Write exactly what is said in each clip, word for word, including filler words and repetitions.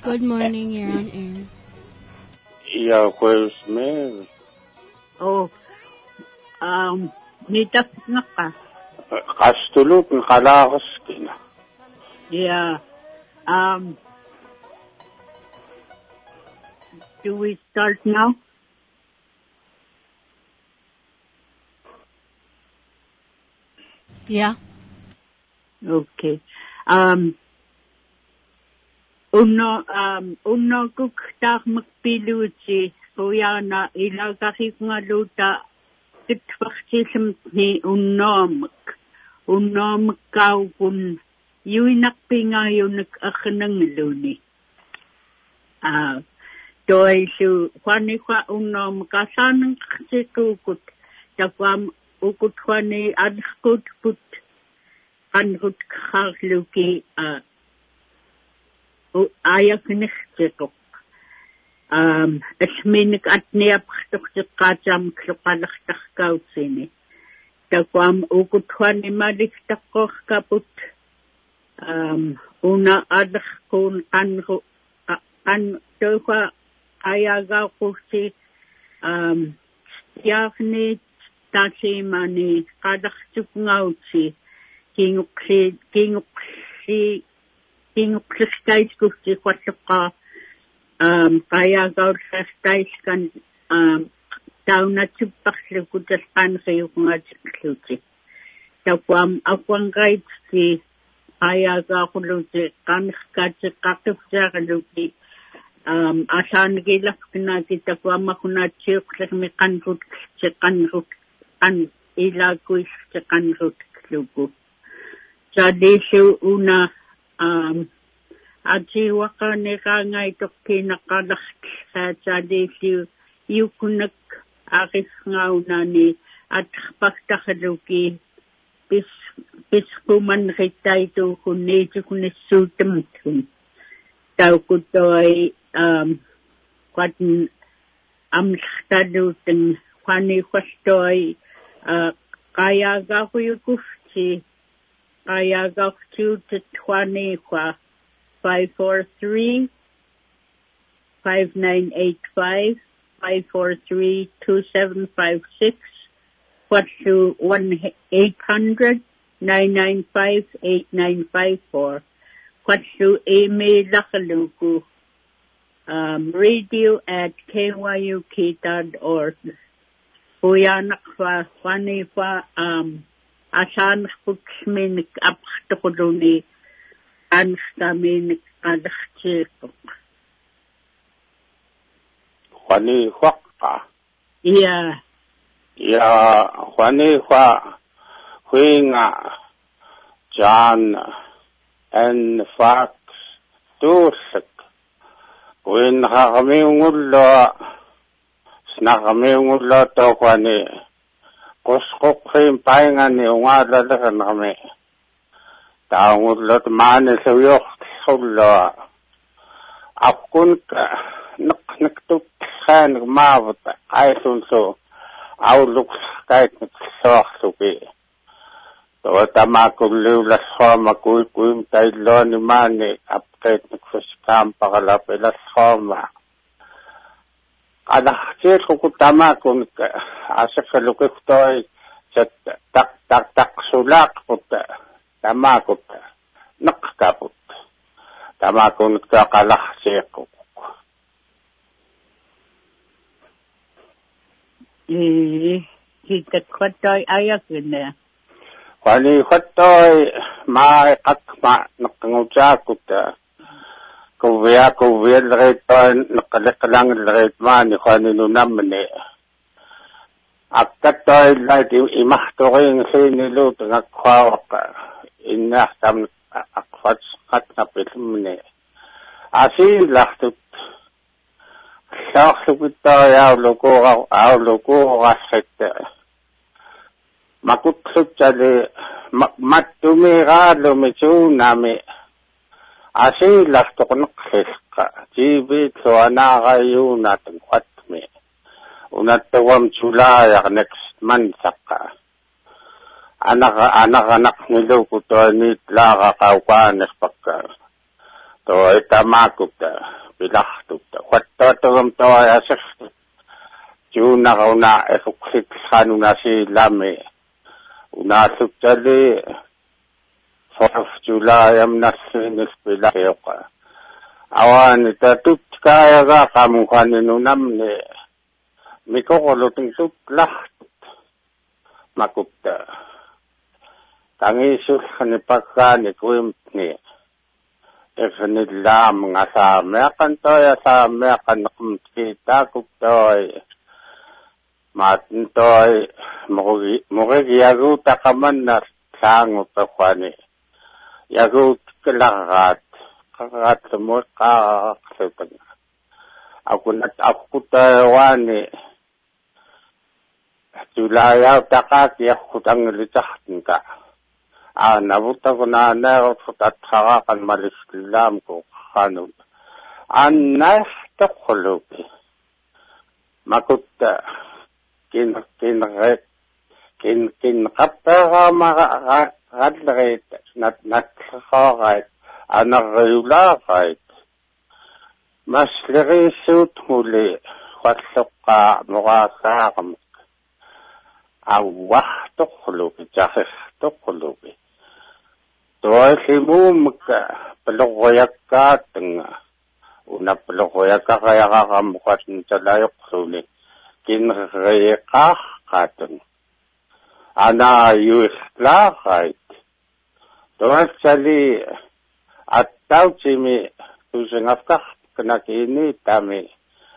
Good morning, you're on air. Yeah, where's Mary? Oh, um, nitap na ka. Kastulog, nakalakas ka na. Yeah, um, do we start now? Yeah. Okay. Um, Umno um umno kuktag magpiluci kuya na ilagakik nga luta kitfaktisim ni umno umno kaupun yuinakpinga yunak akanang luni ah toy su kwani kwa umno kasanang kitukut tapam ukut kwani adkut put anhut khaluki ah Ayak nixtitok. Um, asminik at niyapaktok si kajam klopalaktak kautsini. Takwam ukutwan ni maliktakok kaput. Um, una adak kun anho, an, toka ayagaw ko si, um, siyak ni tasima ni kadaktuk ngaw si, kinguk si, kinguk si, King Christais Gupti Quataka um Kaya Gaur Sastais can um down at two Paxel Gutas Panhayumat Kluti. Takwam Akwang Guides the Kaya Gauluti, Kanskata Katuki, um Asan Gilaknati, Takwamakunat, Mekan Rut, Chekan Rut, and Ilaguis, Chekan Rut Klubu. Sadishu Una. Um, aji waka neka ngai toki nakadak sa jadi si yukunak akis ngaunani at paktakhaluki bis biskuman kitay to kuneti kunisutem tum tau kutoy um kwatn amstadutin kwani kwastoy uh, kaya gakuyukufti I got two to twenty five four three five nine eight five five four three two seven five six what to one eight hundred nine nine five eight nine five four what to email Lakaluku um radio at kyuk dot org Uyanakwa Wanifa um Asan kuksminik apaktakuluni anstaminik kadakchitok. Wani huakka? Yeah. Yeah, wani hua huinga jan en fax tusik. Win hakami ngulla snakami ngulla to wani. Koskok kain paingan yung alalakan kami. Taungulot manis sa wiyok tisulo. Akun ka naknaktuksan kumabot ay sunso. Auluk kahit nagsasok suki. Tawa tamakuliw laso makuikuim taylo ni mani at kahit nagsusikam pakalap ilasoma. Anak kecil aku tamak pun asyik kalau kita tak tak tak sulak pun tamak pun nak kaput tamak pun tak kalah siaku. Eh, kita kuatoi ayat ini. Wani kuatoi mai akma nak ngujak kita. Kuya kuya lagitan nakalakalang lagitan ni kani nunamne at katay lagi imahturing si nilut nagkwawak inna tam akwat kat napilimne asin lahtut lahtupitay awluko awluko aset makuksut jale matumira lumisu nami Asi lahtuknak hiska, jibit soana kayo natang kwatme. Unatawam chulayak next month saka. Anak-anak nilo kuto nitla kakawpanis pagka. toi tamakupta, pilahtupta, huattotokum toi asehtu. Tiuna una efuksik sanuna silami. Una subtali, forftula yamnasinis pilahioka. Awan tatutkaya ga kamuhaninunamne. Mikokolotin suplahtut, makupta. Tangi sulhani pakani kuimtni. Ifanid lam nga sa mekan toya sa mekan kumtita kuptoy. Matin toy mugi yagut akaman na sangot akwani. Yagut kilakat. Kakat sumur kakaksutan. Ako nat ako tayawani. Tulayaw takak yakutang litahtin ka. Ah, nabuta ko na narot at harakan malislam ko kakanod. Ang nastakulobi. Makutta. Kinkinret. Kinkinkapera maragadret. Natnatsaret. Anarayularet. Mas lirisut muli. Kwatsuka murasaramak. Awah tukulobi. Jahis tukulobi. Tuwa si mumka, palukoyak ka tinga. Una palukoyak ka kaya kakamukas ng talayok sulit. Kinreka ka tinga. Anayus lakait. Tuwa sali, at tao simi, tusingaf ka kanakini tami.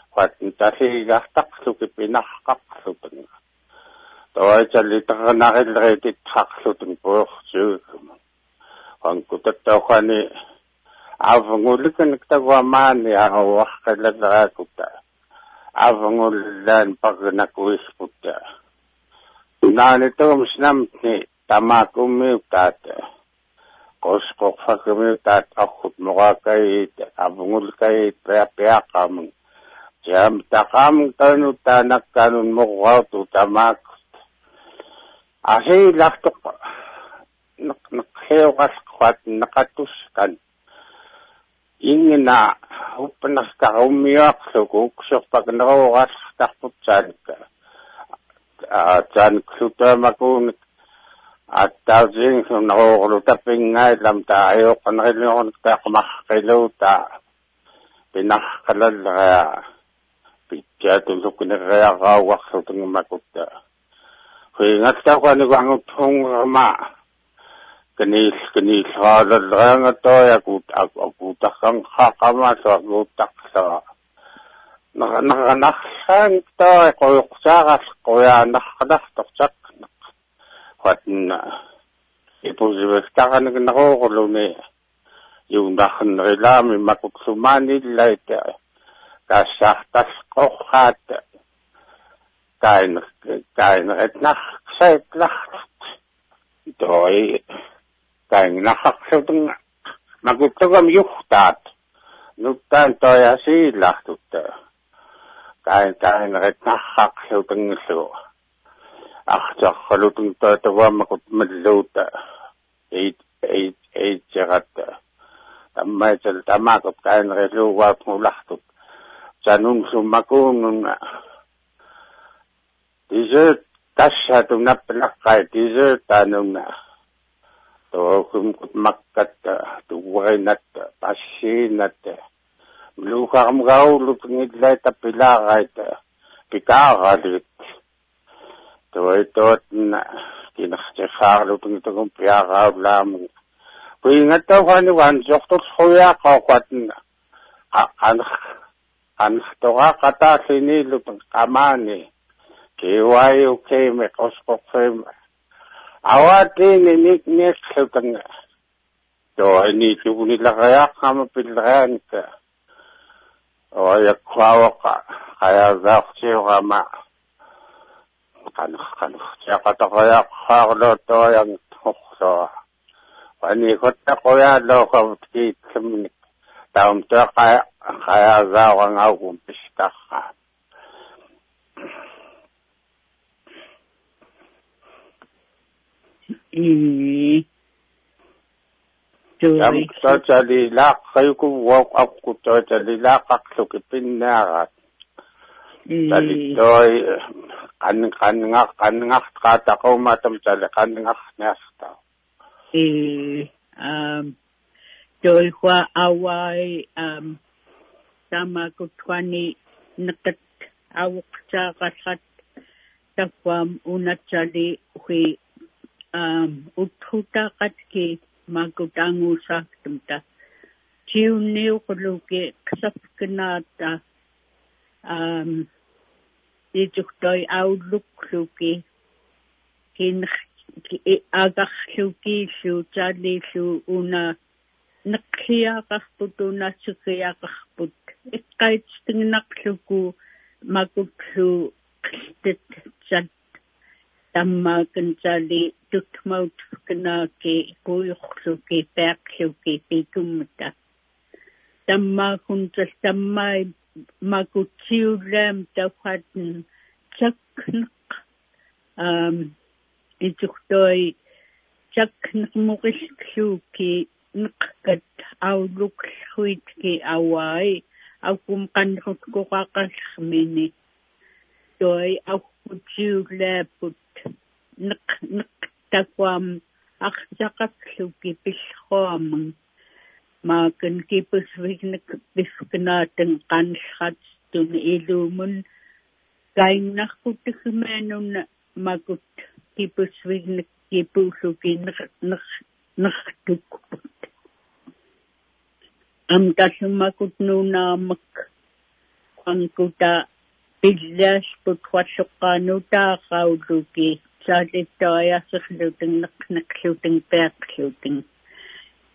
Kwatinta siya taksuki pinakaksu tinga. Tuwa sali takanakilretit taksu tinga po siyukum. Ang kutatakwani, avangulikan nagtagwaman niya ang wakilala kuta. Avangulilan pag nakuwisputa. Nanito ang sinamt ni tamakumiwtata. Koskok fakumiwtata akut mukakait, avangulikait, payapayakam. Siyam takam tanutanak tanun mukaw to tamakut. Ahi laktok nakhewas kwat nakatuskan ingina upanas ka umiyak suguk so pag nakawas takot saan ka saan kusutamakunit at tazing so nakakulutapin nga ilam tayo kanakilungan ka kumakakiluta pinakalal kaya pityatulok na kaya kawak sa tungumakuta kuingat ka kwa nagwangutong rama Kanis kanis halal lang ito yakut akutak ang kakamas akutak sa nakanaksan ito koyoksakas koya nakadaktaksak katin ipusibestakan ng nakukuluni yung nakan rilami makutsumanil ito kasaktas kokat kain kain at nakasayt lahat ito ay Kain nakaksaw itong magutagam yuktat. Nuktan toya sila. Kain-kain rin nakaksaw itong iso. Aksak kalutong tatawa magutmadluta. Eid sirat. Tamay sila tamakot kain rin luwat mulaktot. Sanung sumakunong na. Dessert tasya itong napalakay. Dessert anong na. To kumkut makkat tuwainat pasinat luha mgaulu ngidlay tapilagait pikahalit to itot na kinaxtexarlu tungtong piaga lam kuingat tawani wan joktot hoya qaqatna an an toga qata sinilu amani kiwayu keme qosqofem Awati ni nik nik sutang to ni tuguni lagaya kama pilran ka o ya kwawa ka kaya zakti gama kan kan ya kata kaya khaglo to yang thokso ani khotta koya lo khotki tsimni taum to kaya kaya zawang akum pistakha Jam totally lack, I could walk up totally lack, look at in Nara. That is toy and canning up and up, Katako, Madam Telecanning up Nasta. Um, Joywa Awai, um, Tamakutwani, Nakat, Awukta, Rasat, Tafam, Unachali, we, um, Uthuta Katki. Magutangu saktumta. Jiu neu kuluke ksapkanata. Um, Ijuktoi auluk luke. Kin agak luke su chali su una. Nakia kakput una sukia kakput. Ikait stingnak luku magutlu kstit chat. Tamma kanchali tutmaut kanake kuyuksuki paksuki pikumta. Tamma kunchal tamma makuchiulam tafatan chaknak. Um, ijuktoi chaknak mukishuki nkat auluk shuitki awai akum kanhut kukakalhmini. Doi akuchiulaput. Nuk nuk takwam aksakat suki pishom makan kipuswik nuk bisknateng kanshat tun ilumun kain nakutikmenun makut kipuswik nuk kipusuki nuk nuk nuk tukput amtasumakut nunamak angkuta billas putwasukanuta kauluki. Charlie Toya, shooting, shooting, back shooting.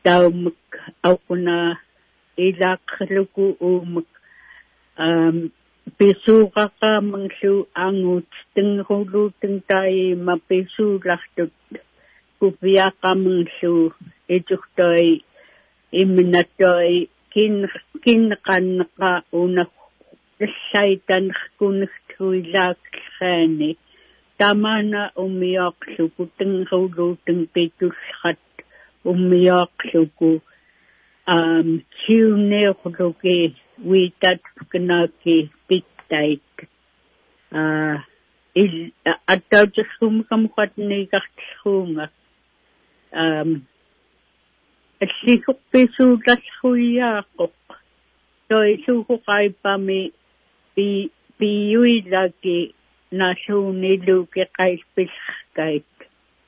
Taumuk, Aukuna, Ilak, Luku, Umuk, um, Pisura, Mangshu, Angut, Ting, Hulu, Ting, Tai, Mapisu, Lachut, Kupia, Mangshu, Ejutoi, Iminatoi, Kin, Kin, Kanaka, Unak, Shaitan, Kun, Tuilak, Shani. Tamana umiak suku tenggulu tengpetus hat umiak suku um ciune kuluke witat kenake pitai ah il atau jesum kamu kat ni kat sunga um sikuk pisu das huyakok doi suku kai pami pi piui lagi Nasu nilu ke kais piskait.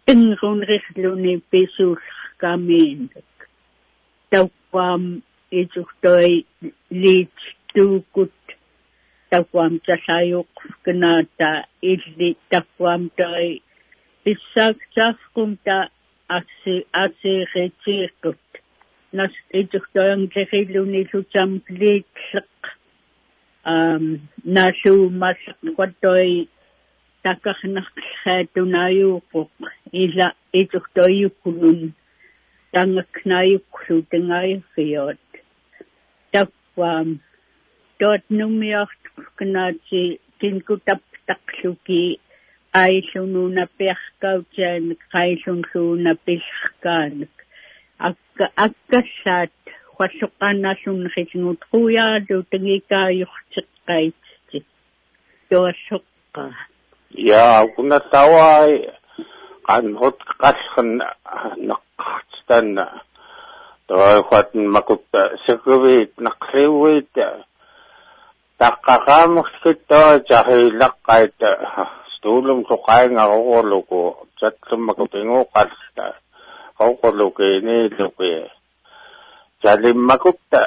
Tengrun risluni pisus kamin. Tawam ijuktoi lits tukut. Tawam casayuk kenata idli tawam toi. Pisak cafkumta aksi aksi recirkut. Nas ijuktoi ang risluni sucam litsak. Um, nasu masak watoi takah nak satu nayukuk ila itu toyukulun tangak nayuksu tengai fiat takwam dot numiak kenaci tinku tap taksuki aisunu napeh kaucen kaisunu napihkan akka akkasat Wasukana sun hidnut huya do tengika yuchkai. Yo sukka. Ya, kuna tawai an hot kashan nakatan. Tawai kwatan makut sekuwit nakriwit. Takakam kita jahi lakait. Stulum sukai ngakologo. Jatlum makutingo kasta. Akologo ini luki. Jadi makukta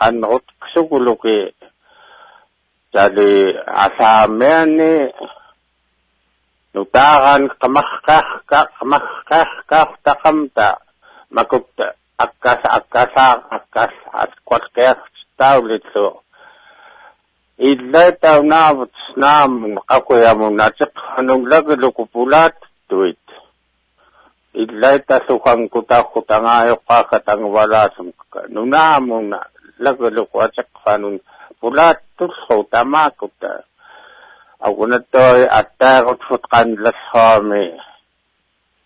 anut sukuluki. Jadi asamene nutaan kamahkah kamahkah kaftakamta makukta akas akasang akas asquatkeh taulitso. Idle taunab snam aku yamun najak hanung lagi lukupulat duit. Idlay tasukang kutakutangayok kakatangwala sumka. Nunamong na lagalukwasak fanun pulat tusaw tamakot. Ako na to'y atakot futkan lasami.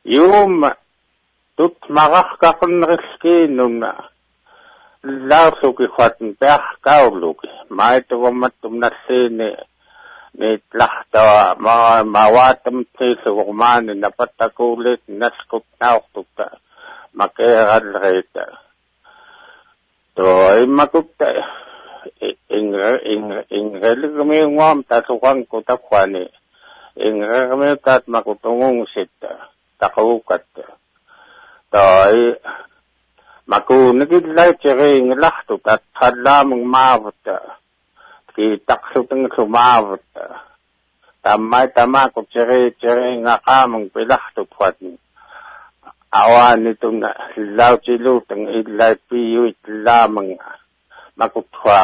Yung Tut magach kapanriskiinunga. Lausuki huatin peah kauluki. Maituvamattum nassiini. Niit lahtava maa maawatam tiisukumaani napatakuulit naskut nauhtukta. Makeeralreita. Toimakutta ingre ingre ingrelikumi nguam tasukanku takwani. Ingrekumi tatmakutungungsitta. Takuukatta. Toi makunigit laitiriin lahtutat hallamung maavutta. Ki taksuting sumaavutta. Tammai tamakut siri siriin akamung pilahtutwatin. Awan itong lausilutang ilay piyuit lamang makutwa.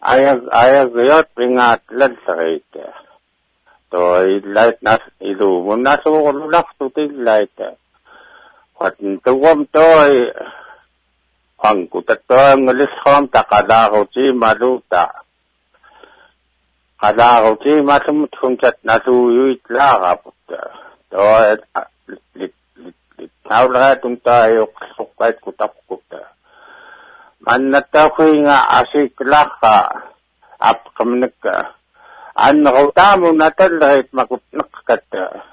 Ayag ayag yot pingat lansarit. To ilay nas ilumun nasululak tut ilay ta. Kwatin tuwam toy. Pangkutat toy ngeliskom takadaro si maluta. Kadaro si masumutungkat nasuyuit larapot. To lit Naulra tunta ayok sukait kutapkuta. Manatakoy nga asik laka apkamnika. An rautamu natalait makutnakkata.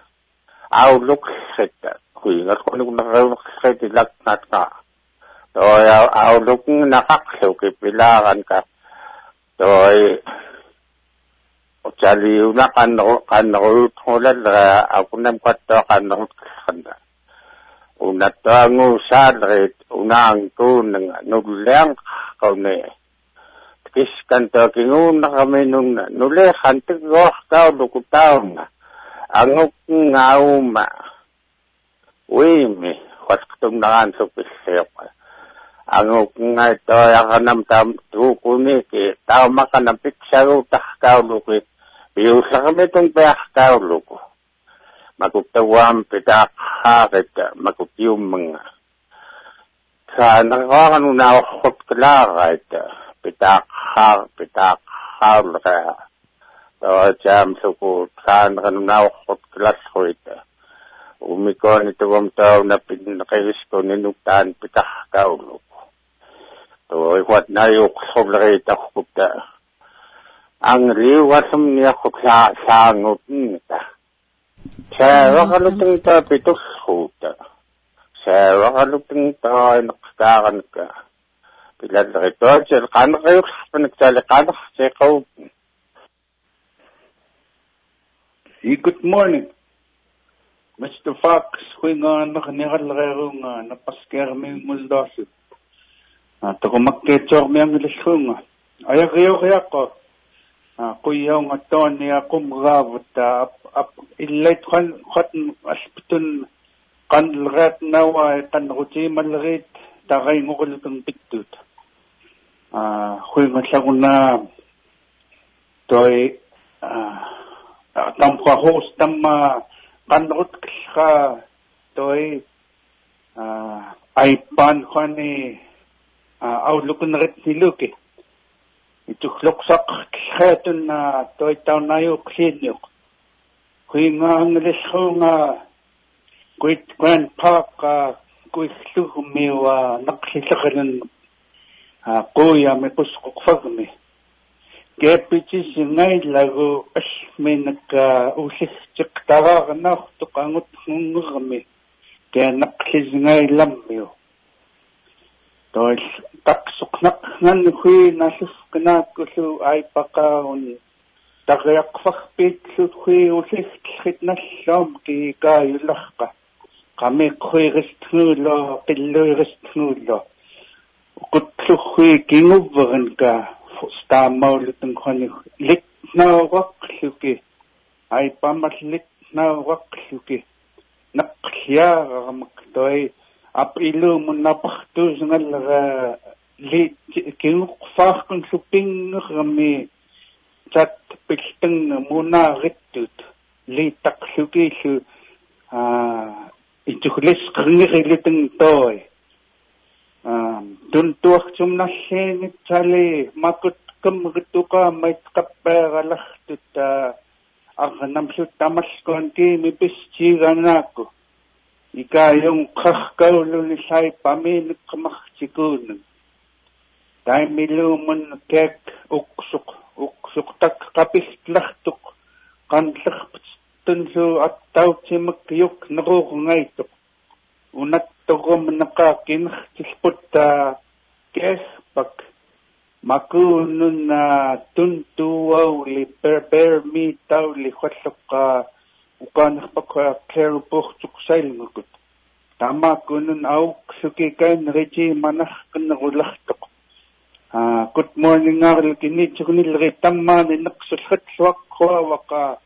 Auluksita. Kuy nga kunung nakaluksita laknata. Toy aulukung nakaksuki pilaran ka. Toy ucaliw na kanrut hulalra akunam kato kanrut kanda. Unatang usadrit, unang tunang nulang kami. Kiskan to kinuna kami nung nulehan tigoh tao dukutaw na. Angok nga uma. Uimi, waskutong nakansupisiyo ka. Angok nga ito, akanam tukumiki, tao makanampik siya utah kao luki. Biyusa kami itong payah kao luko. Magutawang pitakakit, magutiyong mga. Sa nakakanong nakakot kalarit, pitakakar, pitakakar kaya. So, siyam suko, sa nakakanong nakakot kalarit. Umikon ito kong tao na pinakihis ko ninugtaan pitakakaw. So, ikwat na yung sobrarit ako ta. Ang liwasam niya ko sa sangot nita. Saya wakalutin ta pitus huta. Saya wakalutin ta ay nakakaran ka. Pilad rito, silkan kayo panagsalikan sa ikaw. Good morning. Mister Fox, ko'y nga nakaniral rero nga napasker mo yung musdasit. At ako magketsor mo yung ilisho nga. Ayak iyo kaya ko. Kuyaw nga to niya kumgawat ap ilait kan kan asptun kan lgat nawa kan ruti malrit tagay ngukul tong pitut ah huy matlaguna toy ah tam ka host tam kan rut ka toy ah ay pan khani aulukun ret siluki itukloqsaq khatun na toy taw nayo klinyo kuy nganglesxunga kuit kwan paqa kuislugmiwa naqsisaqalan a qoya me pusqoqfagmi kepichis nailago asmenaka usisjiq taraarnaartuq angutqunngurmi kenaqlisngailammiu toy taqsuqnaq nanqui nalusqnaaqulu aipaqaun taqyaqfarpitluqui ulisqitnallam kiikaayularqa qamiqquiristnuulo qilluiristnuulo uqutluqui kinguvernka staamaulutunqani litnaawaqluki aipamalliknaawaqluki naqliaaqamaq toy apilu munapartus ngalra lit kinqfarqun supinnermi tat pilteng munaritut litaqlukilu a itukhles qringeriliteng toy am tuntuartumnallini tali makut kamrituqa maitqapperalartuta arnamsut tamalskon kimi pischiganaaku Ikayong kakao lulisay pamin kamaksikun. Daimiluman kek uksuk uksuk tak kapih lahtuk kanlak tunso at tao simakyuk narugungaytok. Unat togom nakakin sisputta kes pak makunun na tuntuaw li perpermi tao li kwasak ka ukan pakwa kleru pochuk sailngut tamakunun auk sukikan reji manah kanarulahtok. Uh, good morning, Arl. Kini chunil retamman inaksulat wakwa waka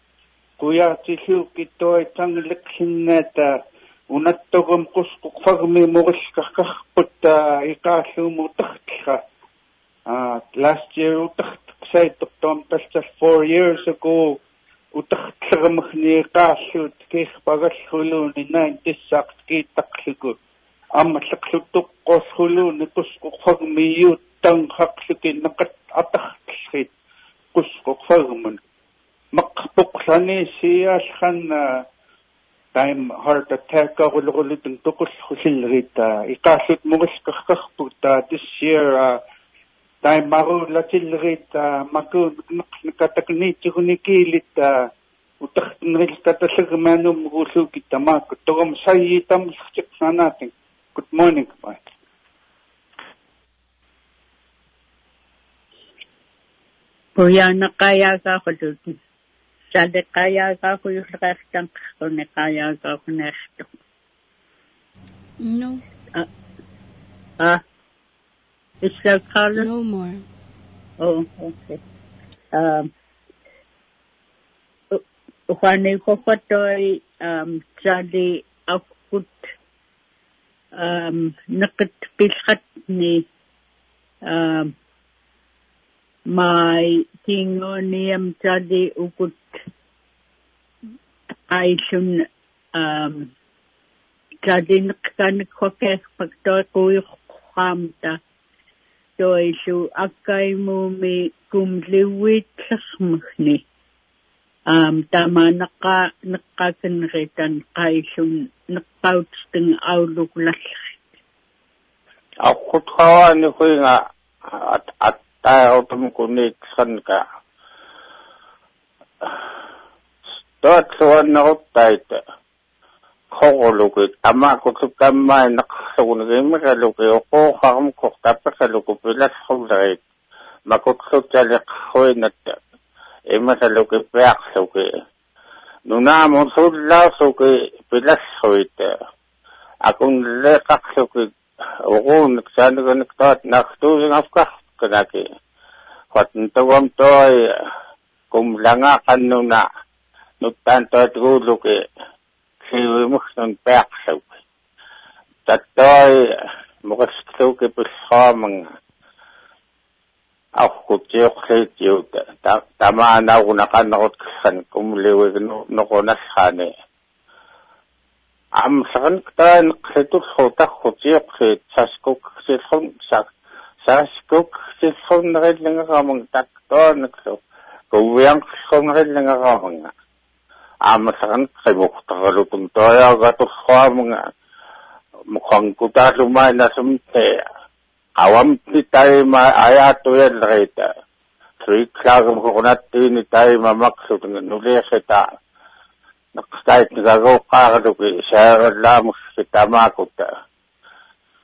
kuya tisu kito ay tanglek hinata unatogam kuskuk fagmi muriskakak puta ikasu mutaktika. Last year utaktik say tuktom pastas four years ago utaktiramah ni ikasu tkih pagashulu ni ninety sakt kitaksikut. Amasaksutuk koshulu ni kuskuk fagmi yut. Tang haksiki nakat atak skit kuskok fagman makpuksani siya shan time heart attack ako lukulitang tukos kusil rita ikasut mungis kakakputa this year time maru latil rita makun nakatakniti kunikilit utak nil katasagmano mgusu kitamak togam sayitam sakit na natin. Good morning, Mike. Puyana kaya ka hulud. Sade kaya ka hulud rastang kone kaya ka hunesto. No. Ah. Ah. Is there color? No more. Oh, okay. Um. Uhane kokotoy um sade akut um nakit pilhat ni um my tingonium tadi ukut aisun um tadi nkan kokeh faktor kuy khamta toisu akai mumi kumliwit khmkhni um tamanaka nkaken retan aisun nkaut sting auluk lakhit akut khawani khoinga at at I open connect Sanka. That's one out tight. Horologit, Amako to come mine, so Miraluke, or harm cooked up a look of less holderate. Makotso telecoinet, Emiraluke, Bersoke. Nunamo so lasoke, Pilasoite. I couldn't let up so good. Own Xanagan thought not doing of course. Kenaki, kuat entawam toy kum langa kanuna nutan toy dulu ke siwi muksun pek suk. Tatoy mukas tu ke bersamang aku ciuk ciuk taman aku nak nakut kesan kum lewe nukonas hane. Am sekan kita itu sudah ciuk ciuk saskuk ciuk sak. Saskuk si sonrel nga ramang takton ko kuwang sonrel nga ramang amasan kibuktarlo puntoya gato khamang mukhang kutaluma na sumte awam pitay ma ayato yan rita three klagum ko natin itay mamaksud ng nuleseta nakstay ngago kardo ki sharallam kitamakuta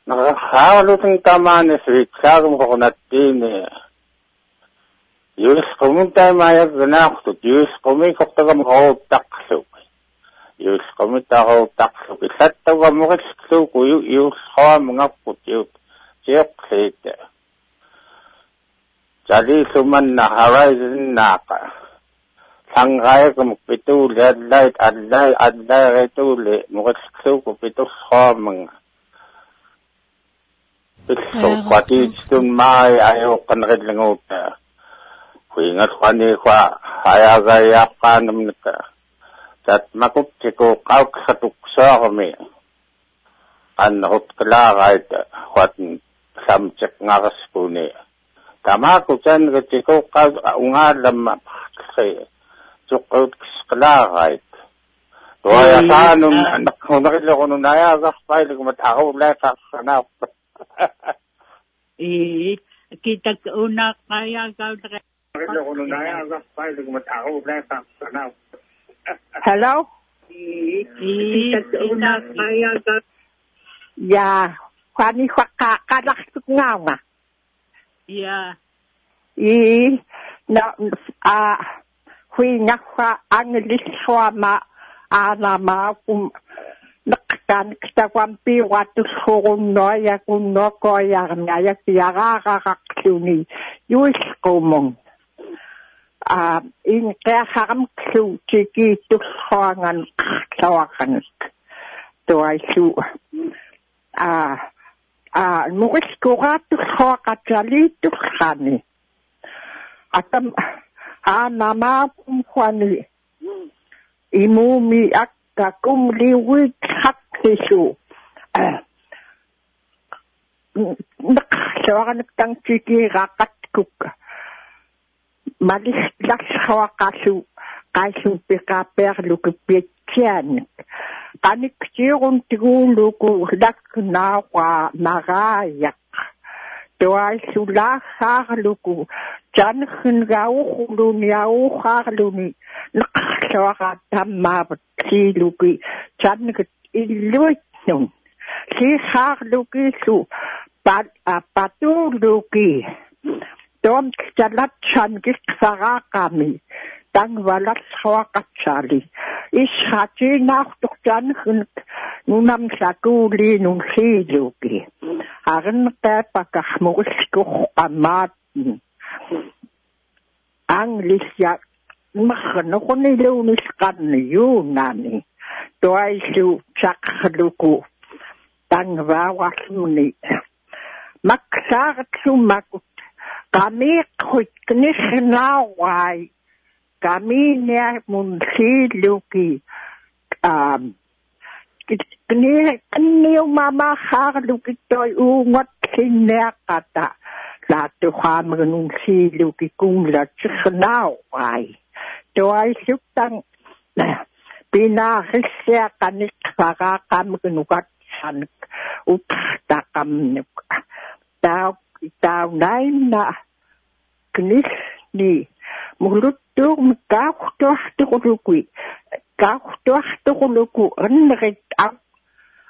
Nakakalutang tama ni Sri Chagam ko natin eh. Yulis kuming tayo mayag ganakot. Yulis kuming kaktagam ko taksuk. Yulis kuming tayo taksuk. Isa't tagam mo kisuk ko yulis ko mga putyut. Siyok sita. Sali suman na haray din naka. Sanggay ko magpituli adlay adlay adlay retuli. Mga kisuk ko pitus ko mga. So quite soon my I can read Langota. We not one equa, Hayagaya Panamka. That Makutico Kalkatuk Sarme and Hotkala writer, what some check Naraspune. Tamako Chan the Tico Ungalam Pakse took out Skala right. ويطعن ونغلغن نايا زحفايلك متعغو لا تخصنا إيه كي تكونا قايا قاودغن نغلغن نايا زحفايلك متعغو لا تخصنا هلو إيه كي تكونا قايا قاودغن يا قاني خاقا قلقتك ناوما يا إيه نا آه هي نخا أنلسوما Ana ma kum nakkan kita kwampi watu sorun no ya kun no ko ya ngaya ya ga ga ga tuni yus komong a in ka ham khu chiki tu khangan tawakan to ai su a a muris ko ga tu khaka tali tu khani atam ana ma kum khani Imumi akka kumliwit hakisu. Nak seorang tang ciki rakat kuk. Malis las hawa kasu kasu pekaper luku pecian. Kanik sirun tiun luku dak nawa narayak. Doa sulah har luku jan hengau hulunyau har luni. Naksawa tama si luki jan iluitun si har luki su pat patu luki dom jalat chan gik sarakami tang walat sawa kachali is haji nach tuk jan hun nunam sakuli nun si luki arin ta pakahmus ko amat anglisya Makan aku ni leuniskan you nani, doa itu cakluku, tangwa wasmuni. Maksa tu makut, kami khusus nawai, kami ni munsi luki, kini kini mama haluki doy umat sinar kata, latu kami munsi luki kumla caknawai. Doa syukur, bina hisya kanis para kami nukat san utara kami tahu tahu lain lah knis ni mulut tu kau tuh tu kulukui kau tuh tu kuluku enrik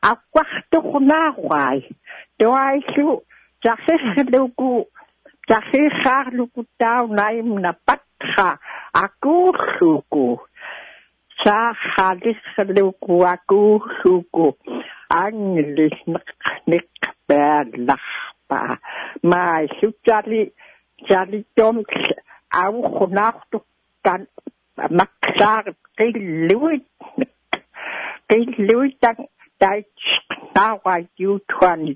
aku tuh nawai doa syukur jadi kuluku jadi sah kuluku tahu lain napat ha Aku suku, sah hadis seluku aku suku, Anglis nek berlah pa, masuk cari cari jom, aku nak tukan maksa keluit keluit dan dari nawai tuan,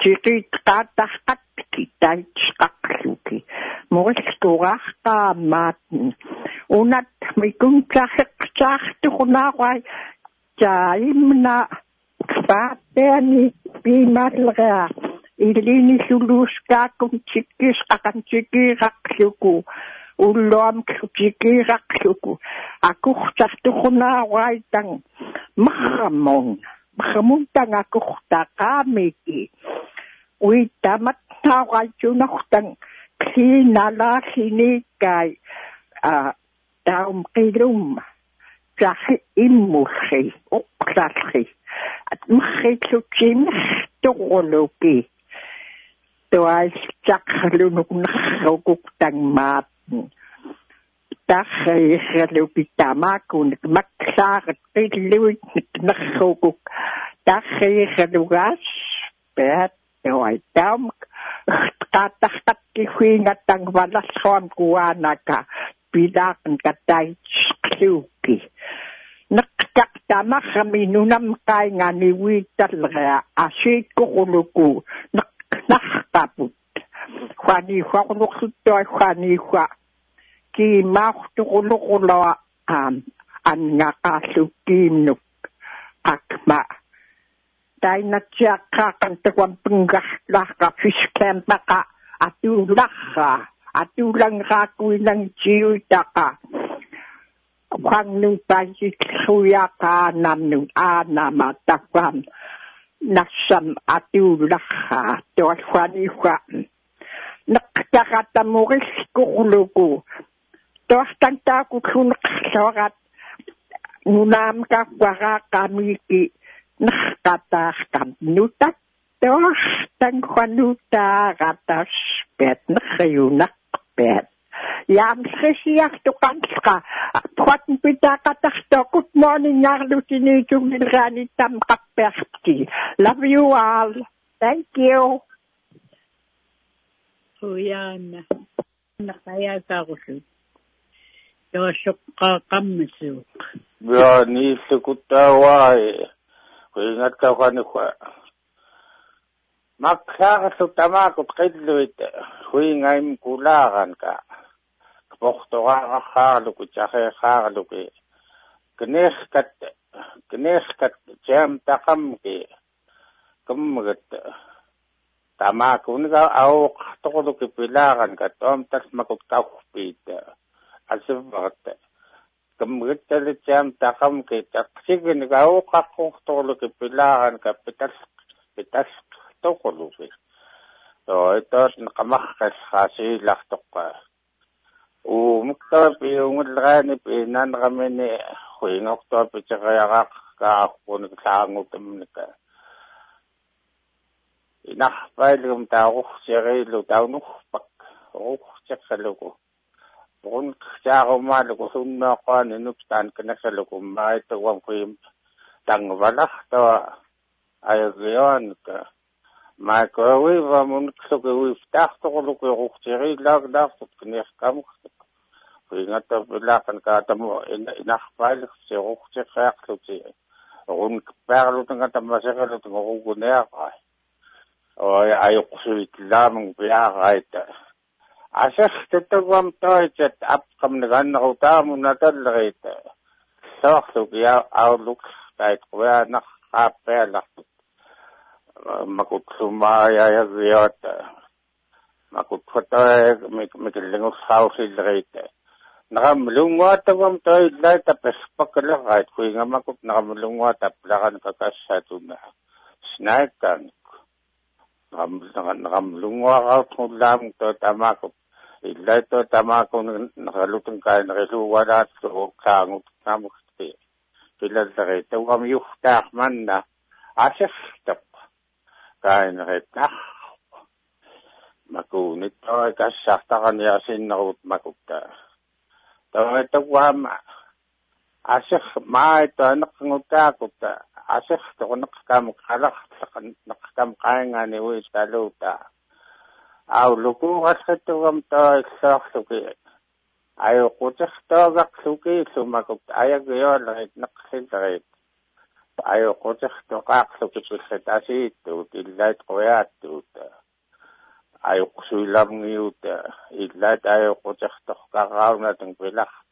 jadi kata kat kita cakluki. Mostorah kamaten. Unat mikung cakh cakh tuhnawai jaimna fatani bimatlga. Ilini suluska kum cikis akan cikirak suku. Ulam cikirak suku. Aku cakh tuhnawai tang mahamong. Mahamong tang aku takamiki. Ui tamat tawai junaktan. Si nala sini kai daum kilum cakhi imuhi ukcakhi muhi cucin tuologi tuai cakhlunak nakukuk tang mat cakhi kelupi tamakun maksaat kilui nakukuk cakhi kelugas bet tuai daum Tata hati kuingat tang balas suam kuanaka bidakan katai suki. Nakcak tamak kami nunam kai ngani witar lea asiku uluku nak nakaput. Kuani kuah uluk sudoi kuani kuah ki mau tu uluk ulah am anakasuki nuk akma. Dai nak cakap tentang penggahlah kafiskan maka atulah, atulah aku yang cium taka. Quang nung bagi suyaka nam nung a nama takwan nasam atu lakha to swani kwan nakakata moris kuluku to stanta kukun sorat munam ka kwara kamiki nakata kam nuta to stan kwanuta ratas pet nakayunak pet. Ja, I'm Christiak to Kanska. Trotten Pitakatak, good morning, Arlutini, to Milrani Tamkaperti. Love you all. Thank you. Huyan Nakaya Tarusu. Yoshaka Kamsu. Your niece Kutawai. We're not Kavanukwa. Makar Sutamako Kidluit. Huing I'm Kularanka. Bochtoa haarluku, jahe haarluku. Kneskat, kneskat, jam takamki. Kumget. Tamakuniga auk, toluki pilaran kat, om tasmakut kaupit. Asivat. Kumget, jam takamki, taksigen auk, auk, toluki pilaran kat, pitas, pitas, tokoluki. So, it doesn't come up as hasi lachtoka. O muktapi ungulani pinan kami ni huwag muktapi cakayagak kahapon kasangot mnika inahpay lum tao cakay lo tao nukpak o cakalogo kung cakoma lo kung nakuan inuptan kanakalogo may tawang kuim tangwalah tawa ayagyan ka may kawi ba mun kawi tahto lo kung cakay lag tahto kaniya kamuk Ingat terpelakan kata mu inah balik seruk cekak tu si, orang perlu tengah tambah cekak tu orang guna apa? Oh, ayok sulit lah mengpelihara itu. Asas tetap ramai cet ab kemudian kita menatal itu. Sok tu dia outlook kait kau nak apa lah? Makut semua ya ziat, makut kata mungkin sausil itu. Nakamulungwa tawam tayo ilay tapos pagkalakay ko yung amakot nakamulungwa taplakan kakasatuna. Snaikan ko. Nakamulungwa ka kung lamang to tamakot. Ilay to tamakot nakalutang kayo nakiluwa lahat ko kangot namukti. Kila sa kita wam yuktak man na asistap. Kayo nakitak. Makunit to ay kasaktakan yasin nakot makupta. Tawag ito wama. Asik ma ito nakanguta ko ta. Asik ito nakakamukala nakakamukaya nga ni Uy Saluta. Aw lukukas ito wam to iksaksuki. Ayaw kutik to kaksuki sumakot. Ayaw yun langit nakasidarit. Ayaw kutik to kaksuki kisitasi ito. Ilait ko yato ta. Ayaw ko silang ngiyot. Ilat ayaw ko tsaktok kakaw natin pilakot.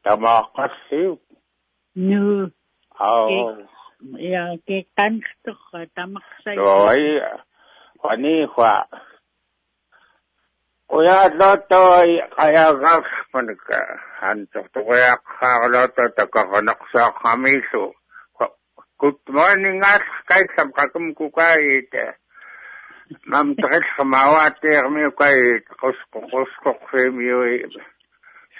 Tama ka siyo. No. Oo. Yeah, kikantok ka. Tama ka sa'yo. Oy. Kanihwa. Kuya Loto ay kaya gakspan ka. Hantok to kaya kaya Loto takakonak sa kamiso. Good morning as kahit sabkakum ko kahit. Ma'am takit kamawate kami kahit. Kusko-kusko kami yung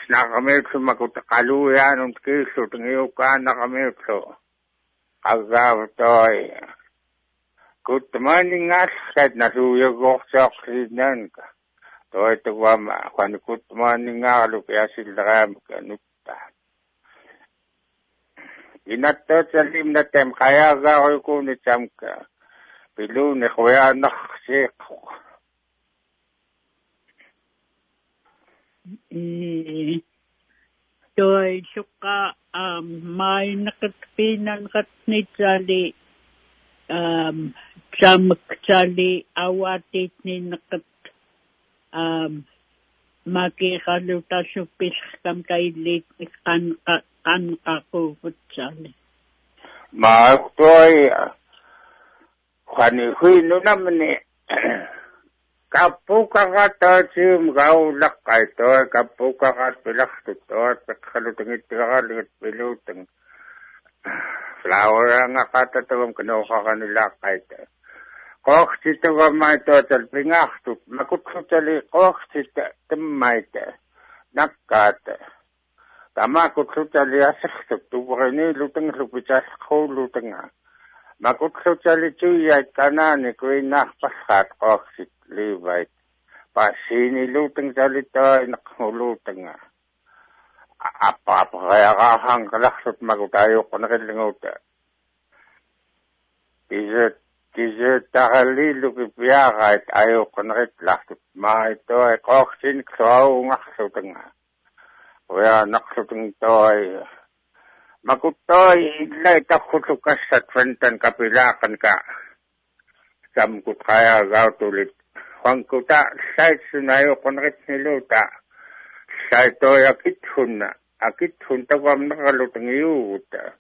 snakamit sumakutakaluyan ang kiso. Tingiyo ka na kami ito. Agaw to ay. Good morning as kahit nasuyag ko sa oksinan ka. So ito wama, kung kutman nga kaya sila nukta. Inatot sa lim na tem, kaya ako kunit sam ka. Pilo ni kuya naksik. So ito ka, may nakatpinan katnit sali, samak sali, awatit ni nakat. Um, makikalutasupis kam kailit kan kan kakuputsan. Maaktoy, Khani hui no namne kapukagat chim gau lakkai to kapukagat pilaktu to takhalu tengit galit piluteng flower ngakata tawam kno khani lakkai to qoxti tawamai to talpingaxtu makutsutali qoxti tammaita nakkat tamakutsutali asxtu tuwani luteng rupichas khuluteng Makutsutali tuya kanani kui nakpasat oxit livait. Pasini luteng salita nakhuluteng. Apa kaya kahang kalaksut magutayo kunakilinguta. Tizet, tizet tahalilu kipiagait ayo kunakilaksut mahito ay koksin ksao ngaksuteng. Kaya naksuteng to ay Makutoy ilay takutukas sa twentan kapilakan ka. Samkut kaya gautulit. Wangkuta sa'y sunayo konakit niluta. Sa'y to'y akithun na. Akithun tawam nakalutang iuuta.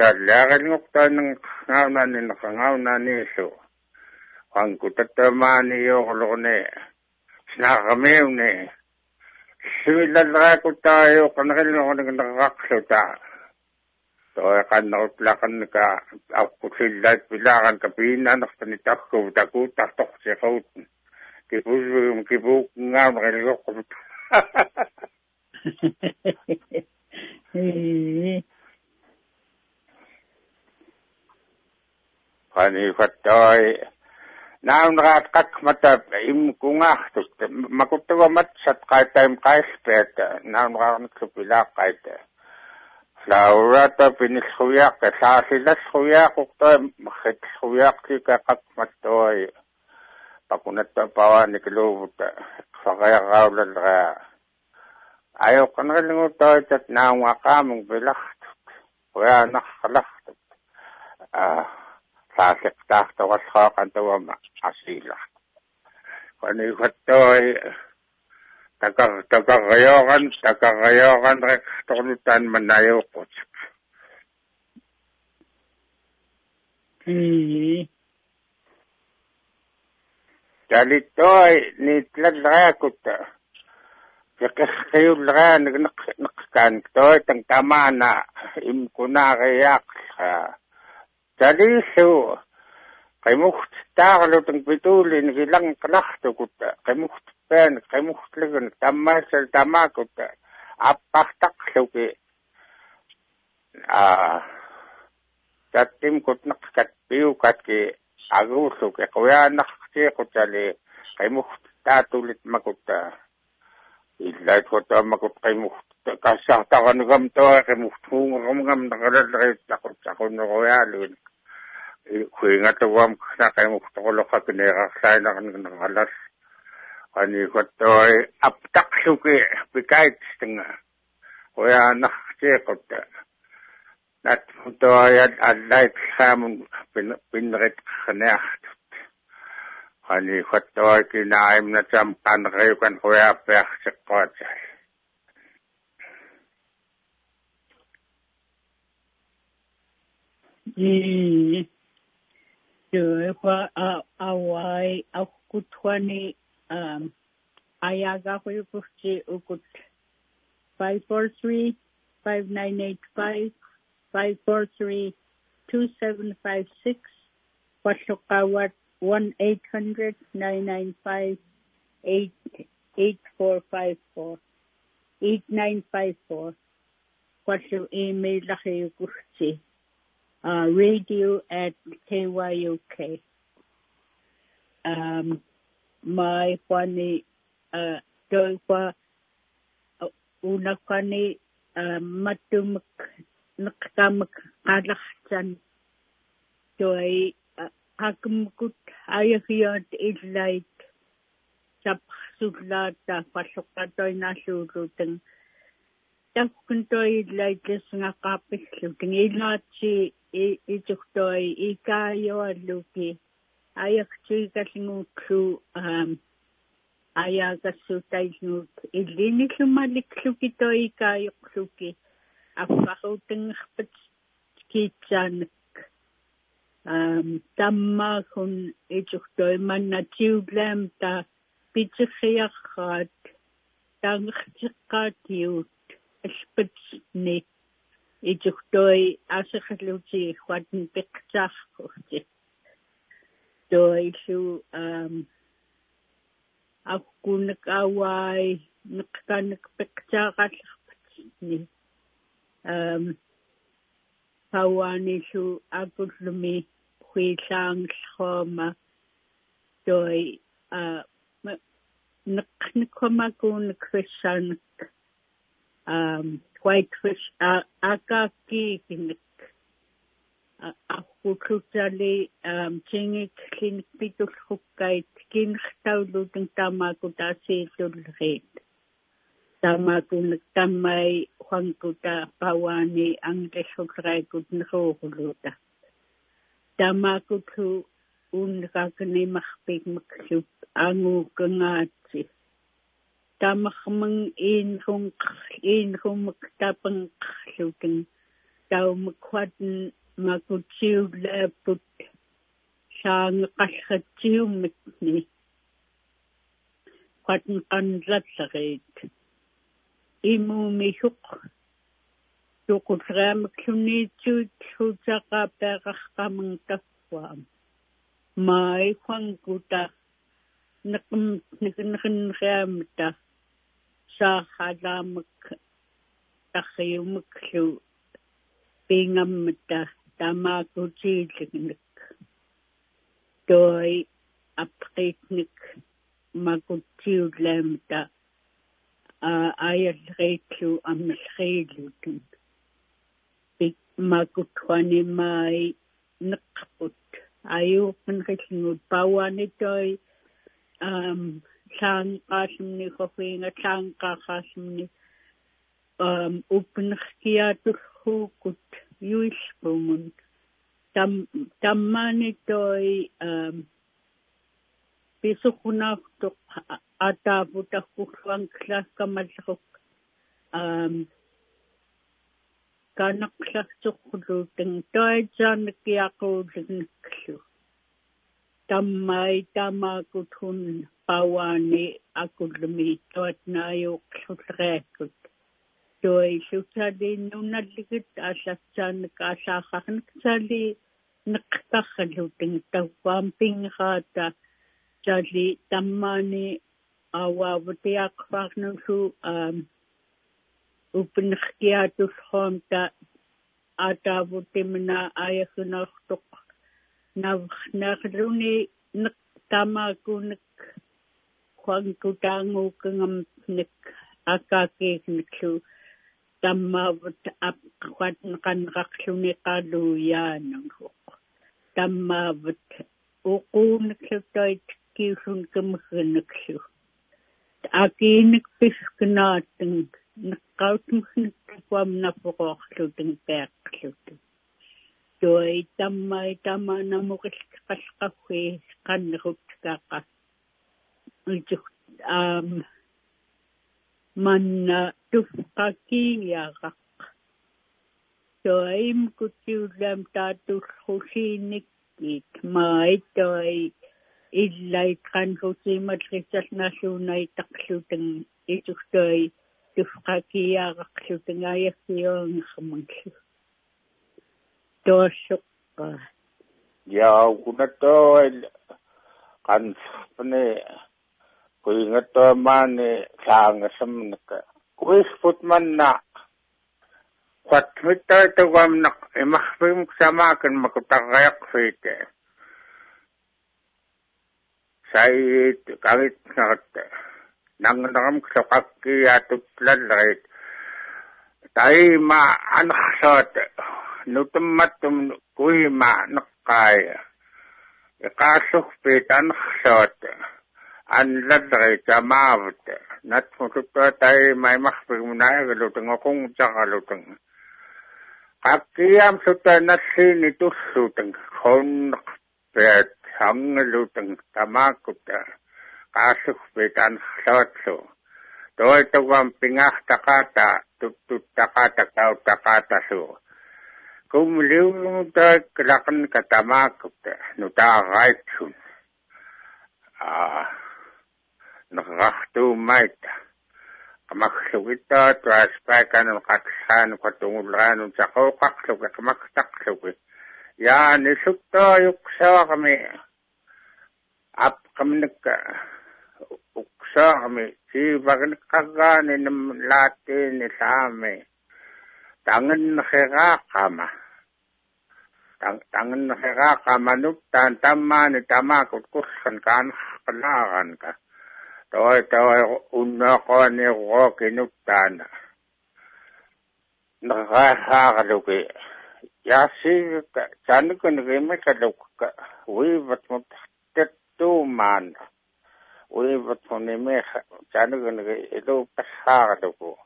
Sa lakin ngukta ng kangaw na ni nakangaw na niso. Wangkuta tamaan niyo kulone. Sinakamiw ni. Siwilan na ko tayo konakit niluta nakaksuta. Toya kan nautlakan ka ako sila pilakan ka pinanak tanitap ko takutak tok si kauten kibus kibuk ngam relok hani fatoy naun rat kak matap im kungah tuk makutuwa mat sat kai time kai spet naun ran kupilak kai Laurata piniskuyak, sasilas kuyak, ukta makitskuyak si kakakmatoy. Pakunat na pawa ni Kilubuta, sakaya kaulan ka. Ayaw ka nalingutoy, tat naunga kamong bilaktuk, kaya nakalaktuk. Sasiktak tawas ka kantawa asila. Kanikatoy, Takagayokan, takagayokan, rek tulutan manayokot. Hmm. Dalito ay nitlad rakot. Kakakayo lang nagnakan to, itang tama na imkunariyak. Daliso, kay mukhtakalo itang pitulin, hilang kalakto ko ta, kay mukhtakalo. Ben, kemukhligan, tamasal tamakot, apaktak suki. Ah, tatim kot nakkat piu katki, agusuki, kuya nakti kutali, kemukhtatatulit makot. Ilay kota makot kemukht, kasahtakan gam toa, kemukthung gam gam nakalad rin, takot sakon kuya lin. Kuya nga toa makna kemukhtakolo kakinirasay nakan nakalas. Ani kotoy aptak suki pikait stinga oya nakche kotta nat kotoy at alait samun pin pinret khnert ani kotoy kinaim na champan reukan oya pek sekot ji jo pa awai akutwani Um, Ayaga Huyukuchi Ukut five four three five nine eight five five four three two seven five six Washokawat one eight hundred nine nine five eight eight four five four eight nine five four Washu email Lahayukuchi uh radio at K Y U K. Um My funny, uh, doiwa, una funny, uh, matum, nakam, alachan, doi, hakumkut, ayahiot, is like, sapsulata, pasokatoi nasurutang, takuntoi, like, this nakapis looking, ilachi, itokoi, ikayo, luki. Ayak chui kasinguk su um ayak su taisnuk ilini sumalik sukito ikayok suki afahoteng patskitsan Tamma hun echuktoi manna tiublem ta pitsechiachat tangchikatiut espetsni echuktoi asachluti huatin pektachuti. Toi su um akunak awai nakanak pektachatlipetsni um hawani su akulumi. We sang Shoma Joy uh Nikomagun Christian um Whitefish uh Agaki Ahukutali um Jingik Clinic Pitus Hukait King Staudin Tamakutasi Dulrit Tamagun Tamai Huankuta Pawani Anglesukrai Gudnruhuluta. Tamakutu unrakni mahpik maksub angu kengati. Tamakmeng inrung inrung maktapeng ksukeng. Tau makwatan makutiu leput. Sang kashatiu mitni. Kwatan kanrat sarit. Imu mihuk. Tukutram kunitut hutaka perakam tafwam. My Huanguta Nakum Nikin Ramta Sahadam Tahiumku Bingamta Tamakujinik Doi Apretnik Makutu Lamta Ayatretu Amsrelutin. Makutwani mai nakput ayukan kisnud pawani toy um sang kasmni kofinga sang kasmni um upnkhtiaturhukut yuispunt tam tammani toy um pisukunaftuk ataputakkuwanklaskamalluk um Kanakshakulutin Toijan Kiakulin Klu Tamai Tamakutun Pawani Akulumi Totnayo Kutrekut Doi Shutadi Nunadigit Asachan Kasahan Sali Naktahalutin Tawamping Hata Jali Tamani Awavatiakvarnusu um Upenkiatus Honta Atavutimna Ayakunok Navnaruni Tamakunik Quankutangu Kingam Nik Akaki Niklu Tamavut up Quankan Rakunika Luyan Tamavut Ukun Klutoit Kishun Kumhunuksu Akinik Pishkanating. Nakautung kwam na poko kluting pek kluting. Doi tamai tama na mukis kaskakwe kanrut kaka. Ujuk um manna tufkaki yakak. Doi mkutiulam tatus husinik it mai doi illai kanruti matrisas nasunay takluting ituk doi. Tufkakia raksutengaya siang semangsu. Tosok. Ya, kunato kan pene kuingato mane sang semneka. Kuis putman nak. Kuatmita itu gam nak emahpim sama kan makutagayak fite. Saya kagit nak. Nang nang sakaki atutlan lait. Tai ma anxat nutumatum kui ma nakaya. Ikasuk pit anxat anlan lait amavt. Natmututa tai ma mahpimnay galutengokung jangalutung. Kakiyam suta nasi nitusuteng. Khon pet hangaluteng tamakuta. Asuk betan satu, doa itu gampingah takata, tutut takata kau takata su. Kom leeuwnuta kraken katamakte, nuta gaitsun. Ah, nagachtu maita. Kamaksuita tuaspaikan ang kaksan katungulan ng sakaw kaksuki, kamaktaksuki. Yan, isukta yuksa kami. Ap kami nagka. Uksa kami. Si bagay kagani ng latin sa amin. Tangan nakikakama. Tangan nakikakama nuktan tama ni tamakot kusan ka nakakalaran ka. Tawai-tawai una ko ni Rocky nuktan. Nakakakaluki. Yasi ka. Saan ko nagimik kaluka. Uibat mo tituman. Uibat mo nimik. Saan ko nagilupas hakaluko.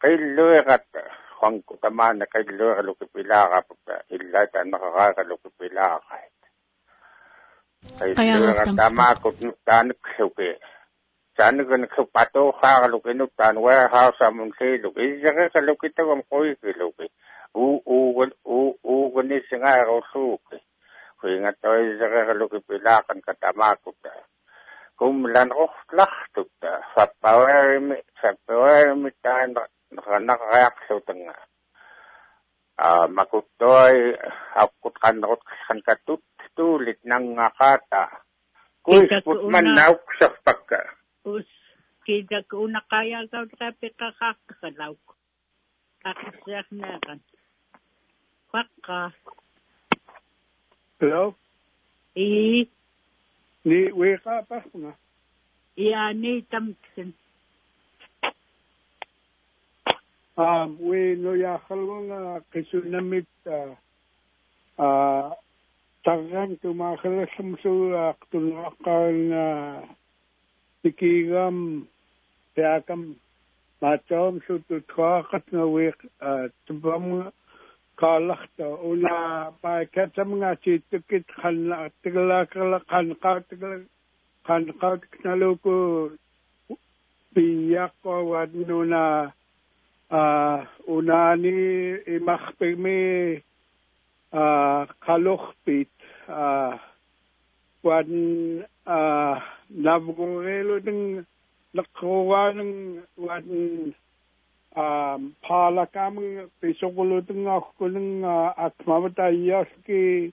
Kailuwi kata. Kung kutaman na kailura lukipilaka pagka ilat ang nakakaka lukipilaka. Kailura tamakot nuktanik suki. Saan ka nagsupato ka lukinuktan warehouse among siluk. Isa ka kalukitag ang koy kiluki. Uuugan, uuugan isa nga rosuki. Kaya nga to isa ka lukipilakan katamakot na. Kumulan ko lahtuk na. Sa pawermi, sa pawermi tayo na. Nakareaksutang uh, makutoy akut kanot kan katut tulit nang ngakata kusput man nauk sa pagka us kita ko na kaya sa tapika kakalauk kakasyak na kan pagka hello i ni weka pa na iya ni tamtsin. Um, we no yakalong uh, kisunamit uh, uh, tagan tumakalasam sa uh, tunakang uh, tikigam yakam matawam sa tutwakat na wik uh, tubam kalakta una paikatam nga situkit kan tigalakala kan katigal kan katik na loko biyak o wadno na Uh, unani imakpimi uh, kalokpit uh, wan uh, nabgurelo ng nakuha ng wan uh, palakamang pisokulo ng ako ng uh, atmamatayas ki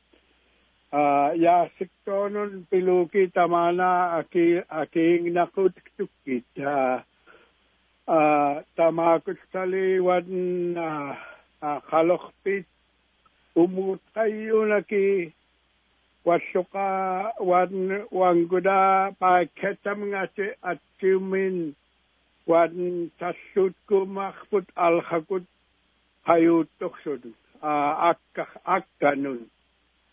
uh, yasik to nun piluki tamana aki, aking nakutukit uh, Uh, tamakot tali wadin uh, uh, kalokpit umut kayo naki wasuka wadin wangguda paketam ngati atiumin wadin tasut kumakput alhakut hayut toksud uh, akka akka nun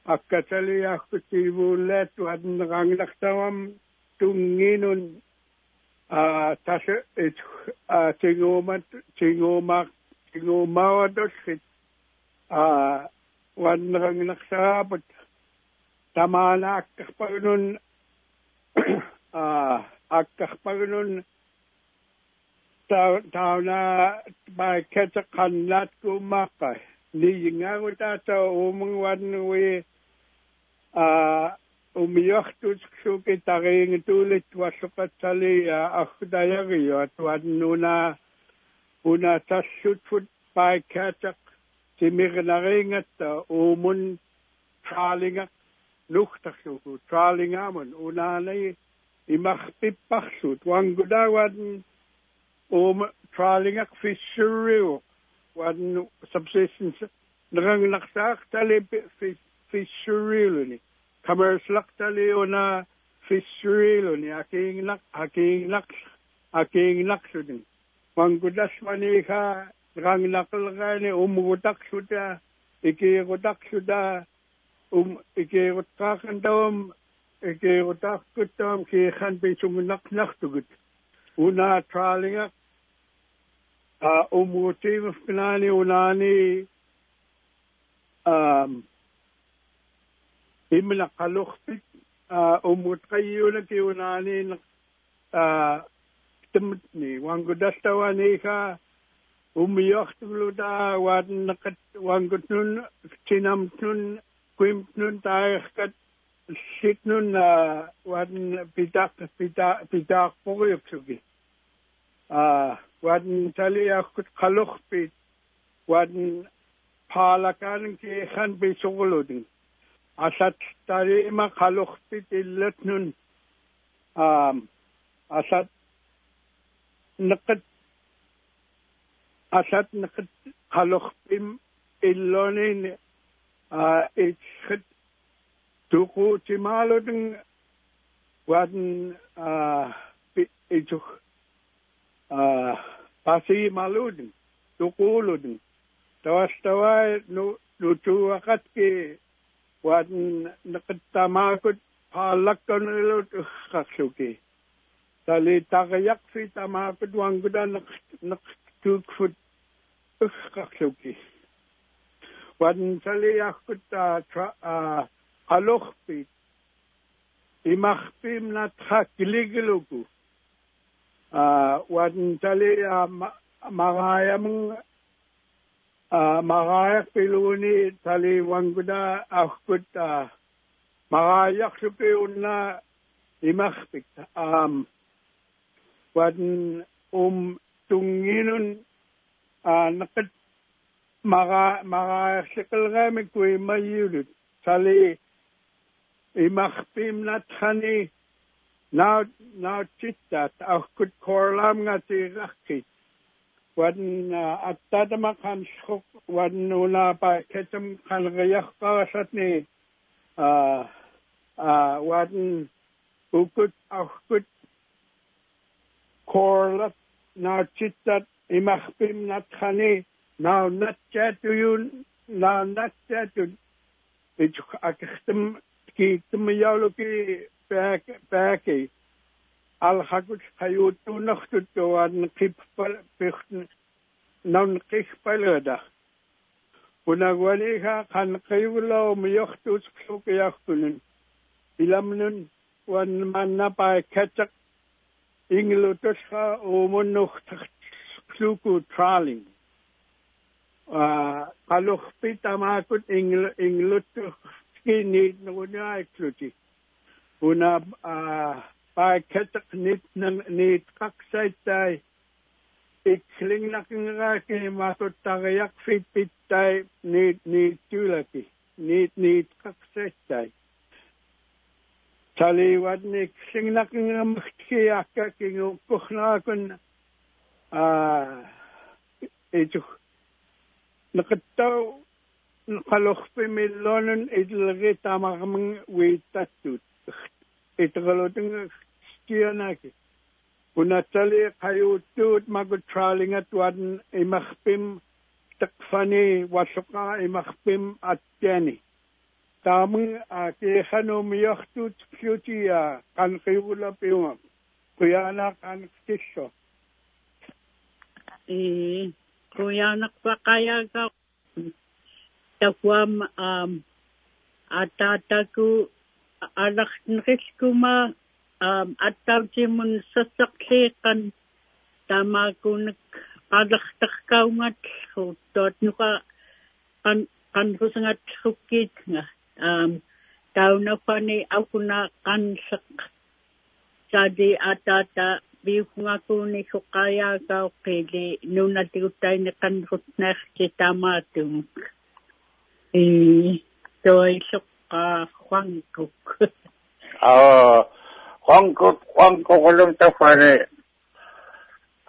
akka tali akutibulet wadin ranglaktamam tunginun Uh, Tasha, it's uh, Tingoma, Tingoma, Tingoma, Doshit, uh, one rang Naksa, but Tamana, Akarparun, uh, Akarparun, Tauna, by Katakan, Latko Maka, Nijangavata, Omung, one way, uh, Umiyohtus ksukit aking tulit wasukat sali akudayariyo at wadnuna una tasutfut paikatak simirnaringat umun tralinga luktaksuku tralingamun unanay imakpipaksut wanggudawan um tralingak fishuriyo wadn subsistence nrang naksak tali fishuriyo ni Kamerslak tali o na fishery lo ni aking lak, aking lak, aking lak sudin. Manggudas manika, rang lakal ka ni umugutak suda, ikigutak suda, um, ikigutakan daom, ikigutakut daom, kikan pinsungunak naktugut. Una tralinga, uh, umugutim pinani unani, um, Himla kalokpit umut kayo lang kiunani ng tumutni. Wanggudas tawani ka Umiochtuluda wadnakat wangutnun tinamtnun quimtnun tairkat sitnun wadn pidak pidak pidak poriuksugi. Ah, wadn taliakut kaluchpit wadn palakan kehan besuguludin. Asat tari ma kaluchpit illatnun. Um, asat nakat. Asat nakat kalokhim illonin ah ichit tuku timalodin waden ah ichuk ah pasi malodin tukulodin tawas tawai nu lutu akat ke waden nakat tamakut halakon lut khaksuki tali tagayak fi tamakut wangudan nak tukfut Kaksuki. When Taliakut a alochpit, Imachpim not hakiliguluku. When Talia Mariam Maria Piluni, Tali Wanguda, Akut Maria Supiuna, Imachpit. Um, when um Tunginun. Nakat maga maga sekelgame kui mayudut sali imakhpim natkhani now now chittat akut korlam ngati rakki wan attadama kan shuk wan nula pa ketam kan gayakh qasatni a a wan ukut akut korlat now chittat Imachpim not honey, now not chat to you, now not chat to it. I can keep the Mayoloki back, back. I'll have to do not to go and keep non-kick palada. When I want to have a Kivolo, Miochtus, Sukiakunun, Ilamun, one man up by Katak, Inglutusha, or Monocht. Kluku trolling. Alohpita makut ingl inglutu skinny ngunyai kluti. Una by ketak nit nit kaksai tai. Ikling nakingaki makut tagayak fitpit tai nit nit tulaki. Nit nit kaksai tai. Tali wadnik sing nakingamakki akakingu kuhnakun. Ah, it's not so. Nalochpimilon, it'll get among with tattoo. It's a loading stianaki. Unatali, Kayutu, Magot trolling at one, Imachpim, Takfani, Wasuka, Imachpim at Jenny. Tamu, a Kehanum Yochtut, Futia, and Rivula Pium, Kuyana and Kisho. E kuyanak pakaya ka takwam um atataku anak nriskuma um attarjimun sasakliqan tamakunak adartarkaungat totnuka kan kanrusangat sukitnga um taunapani akuna kansak jadi atata Biukungakunik kaya ka kili nunatutay na kanrutner kitamatung. E toy sukka Hwangkuk. Ah, Hwangkuk Hwangkuk alam tafare.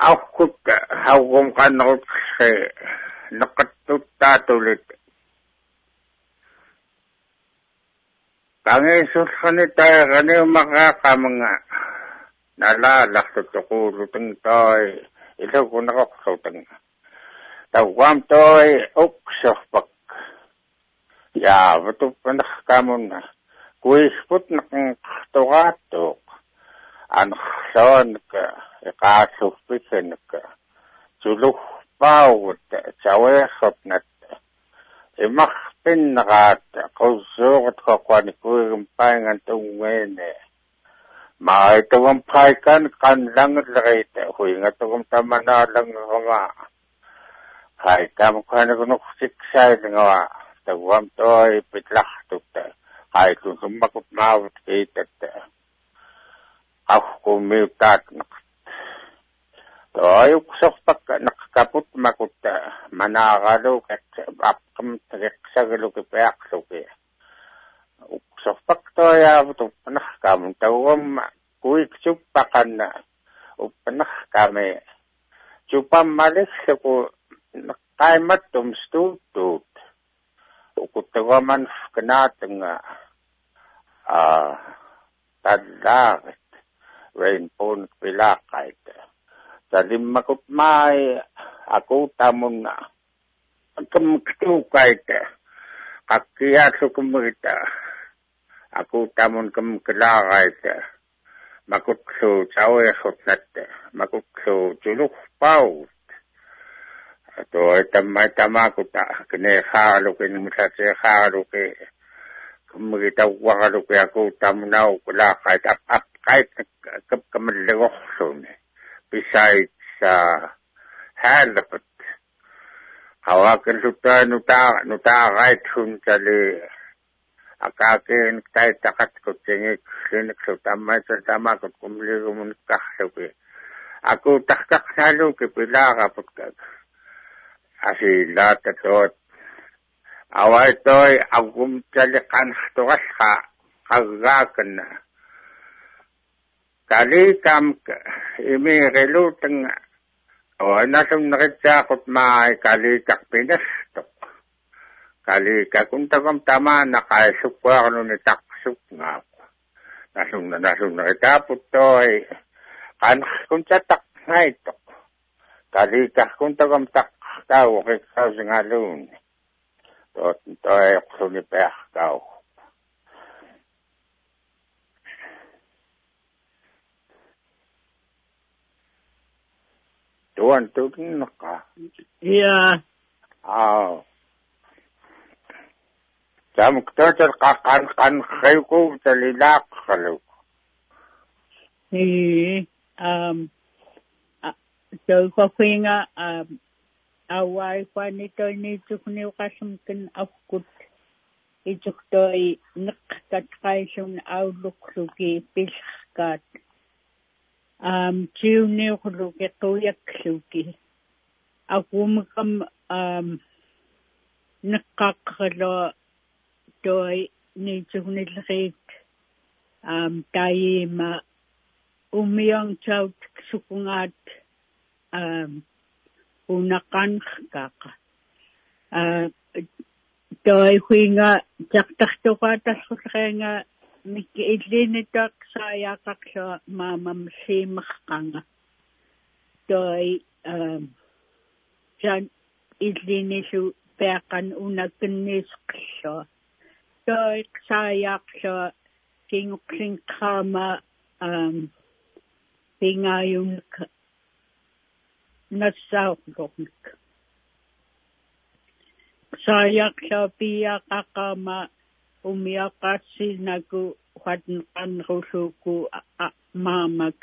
Akuk hawong kanot se nakatutatulit. Tangisus kanita kaniyong makakamanga. Nala lakto ko luteng toy ilo ko nakakuteng tawam toy uksofpak ya betul kena kamun kuisput nang togatok an son ka ikasupisen ka suluk paut chawe khopnat imakpin nakat kusugot ko kwani kuimpaingan tungwene Ma ito kong paikan kan lang at lakita. Huy nga ito kong tama na lang nga. haikam kana kuno khusik sai ngawa ta wam toi pitlah tukta hai tu sumakut maut etatte aku miutak toy kusokpak nakakaput makutta managalo kat apkam treksagaluk peaksuke kusokpak toya tu nakakam tawam kuik supakanna upnah kame cupam malisku naqaimat tumstutut ukutagaman fkenatnga a tadlaq rainpon pilaqait talimakut mai aku tamunga kemktukait akkiat sukumita aku tamun kemkelaqait makutlu tsawekhutnatte makutlu tuluqpaut toitamma tamakuta kenekhaalukin mutsatsehaaluki kummitawwaqaluki akutamnau kulaqait apqait kapkamallagorluni bisaitsa haalapat hawakinlutaanu taa nutaaqaitsun tali akakin tay takat ko tingi klinik so tamay sa tama ko kumligum kahluki aku takak salu ke pila ka pagkat asila tatot away toy agum talikan tugas ka kagakan tali kam imi reluteng o nasum nakitsa kot maay kali takpinas kali kakuntagam tama nakaisukwa ano ni taksuk nga ako. Nasung na nasung na itapot to ay kanakkunta tak na ito. Kali kakuntagam tak kao kikaw sa nga loon. Tot ito ay kusunipeh kao. Tuan tukin na ka? Yeah. Oo. Tam ktatar qaqan qan khayku talilaq khalu. He um so khoinga um awai fani toy ni chukni qasamkin afkut ichuktoi niqqat qaysun auluksuki pilqat um chiuni khuluki tuyaksuki aqumqam um niqqaqlo toy ni chunilrit am taima umyong chaut sukungat am unakan kak a toy huinga jaktartuqata sulrenga mikilinitak sayaqaqsa mamam simeqqanga toy am jan idlinisu peaqan unakinnisqissa Toik saayaksa singuksin kama um, pingayunik nasaukunik. Saayaksa piyakakama umiyakasinaku huatnkan rusuku mamak.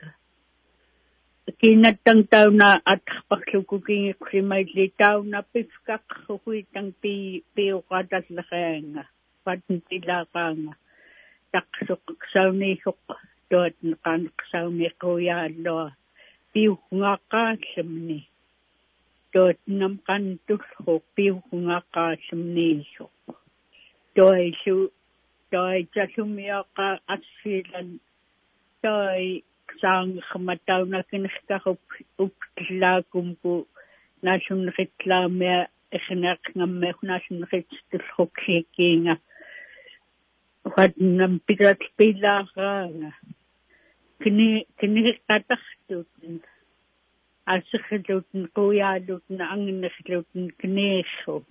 Kinatang tau na atakpaksuku kingikrimaili tau na pifkakhuitang piyukadat lakayanga. Patintilakang taksuksaunihok doot nakanksaunihkuyalo piuhungakasamni doot namkantushok piuhungakasamnihok doy su doy jasumiyaka asilan doy sangkamataw na kinakakop uptilakumku nasunritlamya ikinak ngamek nasunritstushoksekinga What nam pirat pila ka kini kini katakdun asakdun kuyadun ang nakdun kineso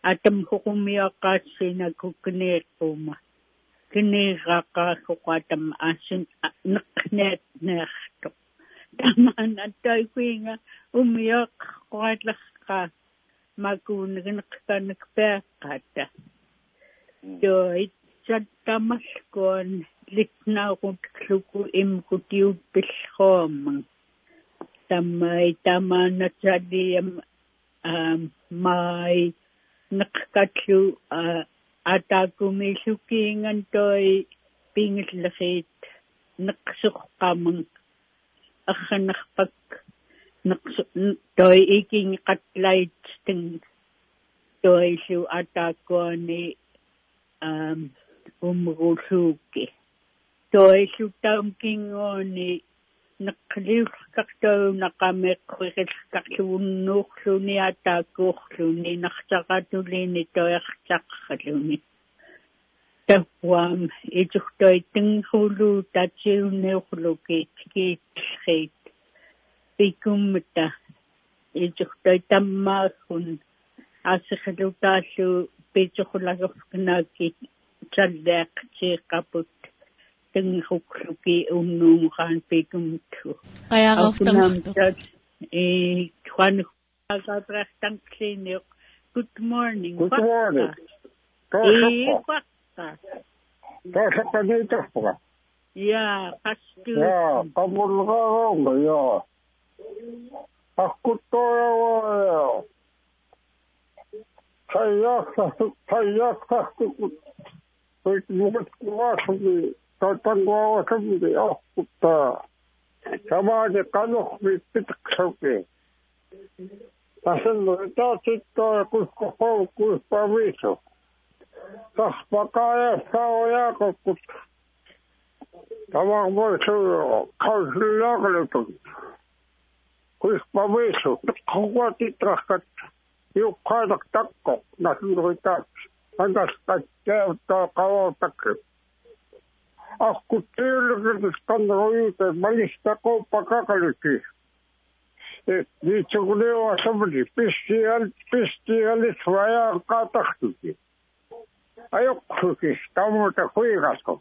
atam hukumiyakas na kukineso ma kinera ka kukatam asin naknet nakto taman at ay kuinga umiyak kuadlak ka magunag nakanak pekata doit Sattamas kon litnaakut suku imkutiut pishom. Tamai tamanat sadiyam um, mai nakakatlu uh, atakumi sukiingan toi pingis lakit naksukkamang akhanakpak naksu toi iking katlait sting toi su atakoni um, umrusuki toi su tamkingoni naklius kakto nakamek kwekes kakluunuk luni atakuk luni nakakatulini toi kakakatulini Tawam ituktoi tinghulu tachiu neukluki tiki tshit pikumta ituktoi tamakun asikhlutashu pichukhlagafnaki tsadakchi kaput tinghukluki unnumkhan pikumtu. Kayaqoftamkhtuk. E twanukhasatrakhtankliniuq. Good morning. Good morning. Kayaqoftamkhtuk. Yeah, pastu. Yeah, kamulgarong yeah. Akutoro. Sayak sayak sakut. Wait, what was the Tatango somebody of Kutta? Samaj Kanok with Pitsuke. Tasan Tatika Kusko Kuspaviso. That's Bakaya Sawayako. Tamang Bosu, Kaslakalatum. Kuspavisu, Kawati Trakat, you Kadak Tako, nothing with that. And that's that Kawa Taki. Akutil is Kanroit, Malistako Pakakaliki. The Chugulewa somebody, Pistial, Pistialis Raya Kataki. Ayok cookies, Tamota Huigasco.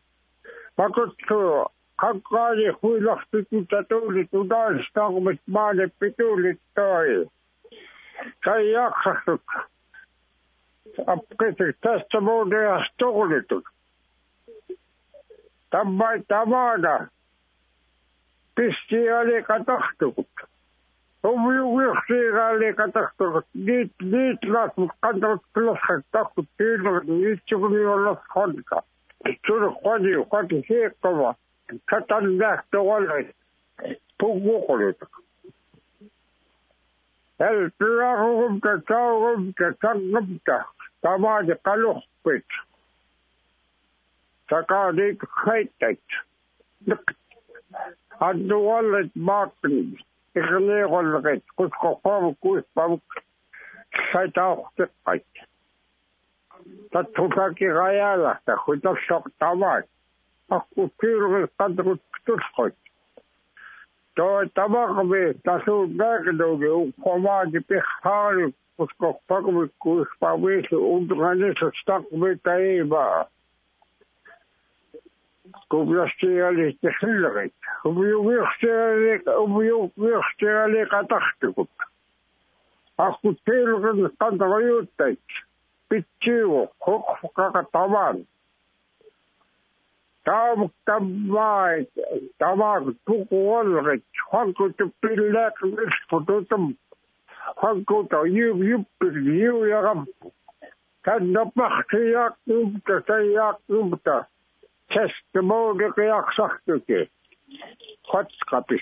Pakutsu, Kakari Huilaktu Tatuli to dance down with Mani Pituli toy. Kayakasuk. A pretty testimony has told it. Tambai Tamada. Pistiali Katastuk. Who you will see Ali Katastuk. Need, need, last hundred plus Katastuk. Need to be a lot Honka. To the Honey, what is here, cover. Cut on back the wallet. Poo wallet. El Plahum, the Taurum, the Tangumta. Tama the Kaluch Pitch. Sakadi Kaitet. And the wallet markings. Ikhle golget kus kofam kus pam saitau tekai. Tathuka ki gaya la ta khudak shok tamat. Akutir qadru tushkot. To tamak be tasu dag doge khoma di pehal kus kofam kus pam se undrane stak be taiba. Kublastiyalik tehilrik. Ubiyuqstiyalik ubiyuqstiyalik ataqtuk. Aqutilgun qandarayutayt. Pitchiu qoqfaqaqataman. Taamuktammaayt. Taamaak tuqwalrik. Hankutupillaak misfututum. Hankuta yubpil yuyagam. Tannapaqtiyaak umta tayaak umta. Testimony reactuke. Hot copy.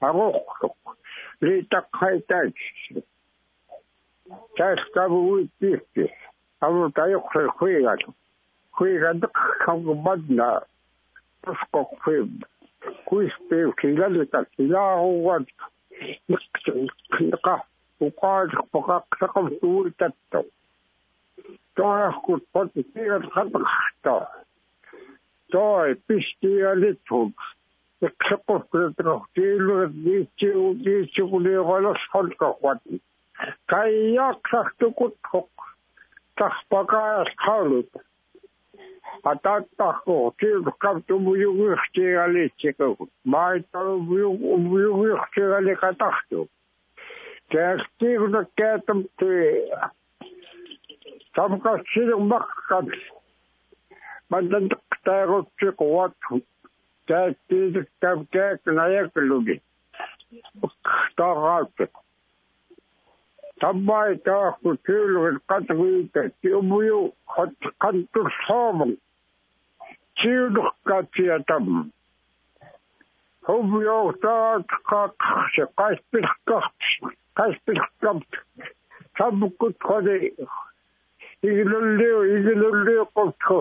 A rock. Lita Kaitan. Testabu fifty. I will die for Queer. Queer and Kangabadna. Pusco Quib. Quis Bill Kilaka Kilao was Kilaka, who called for Kakam to Tato. Dora could put the fear of Kabakta. Toy, Pisti, a little. The cup of the dealer, the two, the two, the other, the Kayak to good cook. Taspakas, Halut. At that taco, till come to you, Chico. My town will will Chicago. There's still the cat and tree. Some got sitting back. But then the Taro took what that is the Tabcat and I have to look it. Star Arctic. تبعت أختيل والقطعي تيميو خد قد الصابر تيرك كتيتم هم يوتات كخش كسب كخش كسب كبت تبكت خدي يجلليو يجلليو كتخ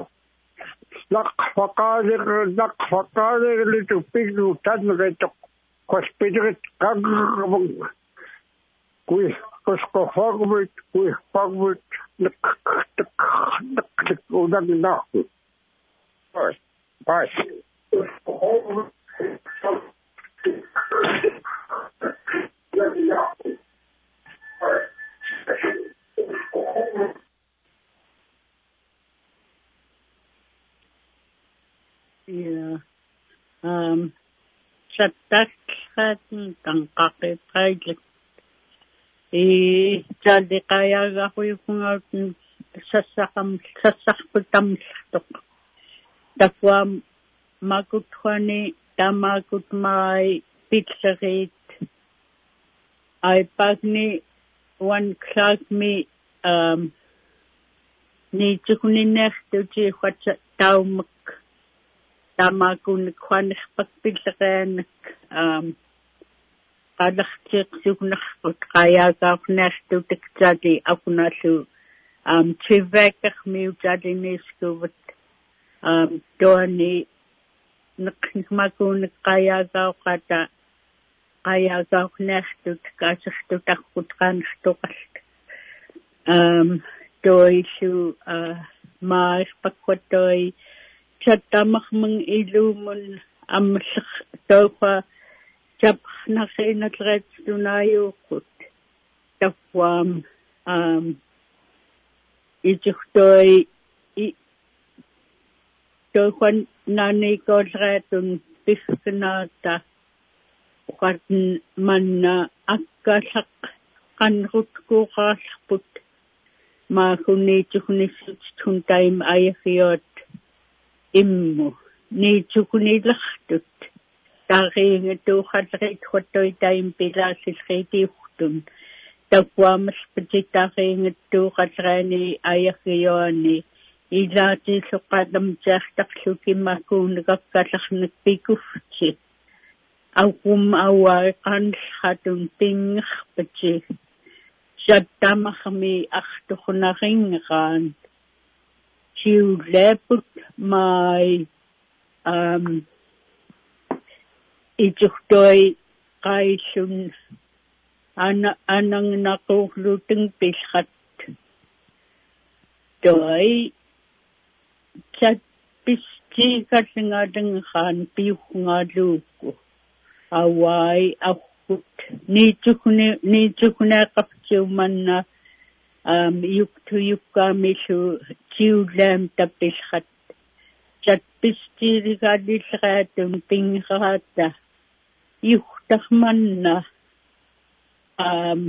لق فقادر لق فقادر اللي تبيجو تنغتك كسبيجت كعب كوي उसको फॉगविट कोई फॉगविट नक नक नक उधर ना हो बस बस yeah um chatak hatin tangqaqi paylik ee tsalliqayaagaquiuqungautun sassaqam sassarputamllartoq taquam makutxuani tamakutmai pitlerit aipagni uanklaakmi um niitsukuninnertuti huatsa taumak tamakunnikhuanerpak pitlereanak um qalertiqsugnarqut qayaagaaqnertutiktsali aqunallu um tivakermiutaliniiskuvat um toani neqnmakunik qayaagaaqata qayaagaaqnertut kaasertutarqut qaanertoqallt um toillu maarpakkuattoi chattamarmang iluumun ammerler tauqa Jab nachina tretsunayukut. Tafwam um ijuktoi i tohwan nani kolretun pisnata qatn manna akkalaq qanrutkuqarlarput maakuniituknissutun taim ayaqiot immu niitukunilartut Taring itu khadrit khotoi taim pilasil khiti khutun. Tapuam sepecit taring itu khadrani ayakioni. Ilati sukadam jahtak suki makun kakkasak nagpikufci. Akum awal kanskhatun tingh peci. Jatamakmi akhtukunaringan. Siu leput mai... Um, Ijuktoi kaisun ana anang nakuhluteng pishat. Doi chat pisti katingadeng han piukungaluku. Awai akut nijukune nijukune kapciuman na um yuktuyuk kami su ciulam tapishat. Chat pisti dikadisrateng pingrata. Yuhtamanna um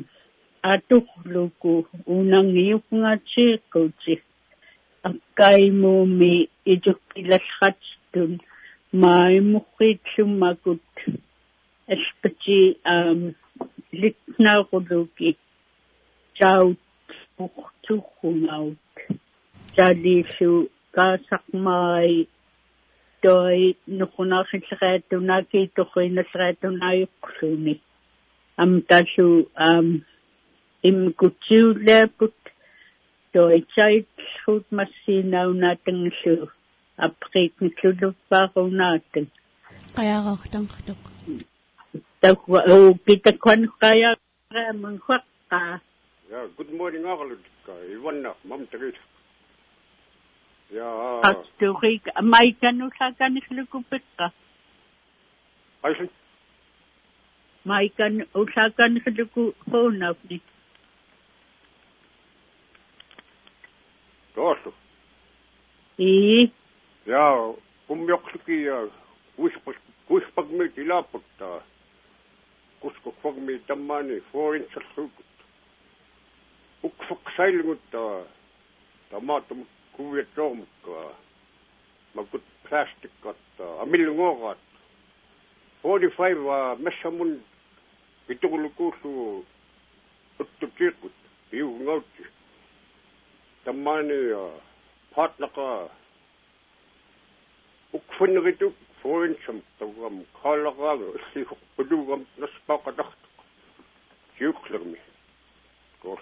atukhluku unangiuqngatsiqutsi akkaimumi ijukkilallartun maimuqitsumakut aspati um litnaaquluki tautuqtuqungaut talisu kaasaqmai Doi nukunaqillratuna kiituqinallratunaayuqluni amtallu um imkutsiullaaput doi tsaitllrut massiinaunaatangillu apqiitnilluluppaaqunaatin qayaaqortanqtuq taqwa o pitakwan qayaaqramun huaqqa ya good morning aqlutka iwanna mamtagit Ja. Asturik, mai kanu sakan khlukupiqqa. Aysun. Mai kan usakan khluku khonafni. Dosu. I. Ja, umyoqsuki ya usqus kuspagmi tilaputta. Kusko fogmi tammani forin tsuqut. Ukfuk sailmutta. Tamatum kuvitomka makut plastic katta amilngorat forty-five mesamun pitulukusu uttukut you've got the money, partner, ukfinigituk, for instance, the rum, Kalagal, see who do want the stock at the Juklam. Because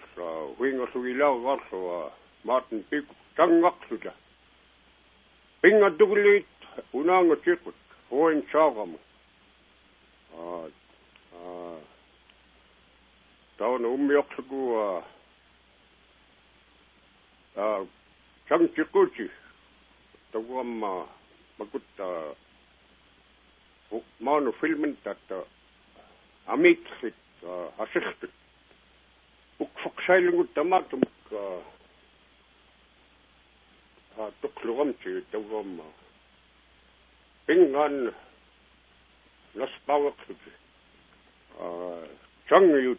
wingers we love also Martin Big Tangakuda. Being a double Unanga Chiput, or in Chagam. Down Umioxago, uh, Chanchikuchi, the one, uh, Maguta, man of filming that Amit it assisted. Ukfoxiling with the matum, uh, took Lomchi, the one. Pingan, Las Power, uh, Changu.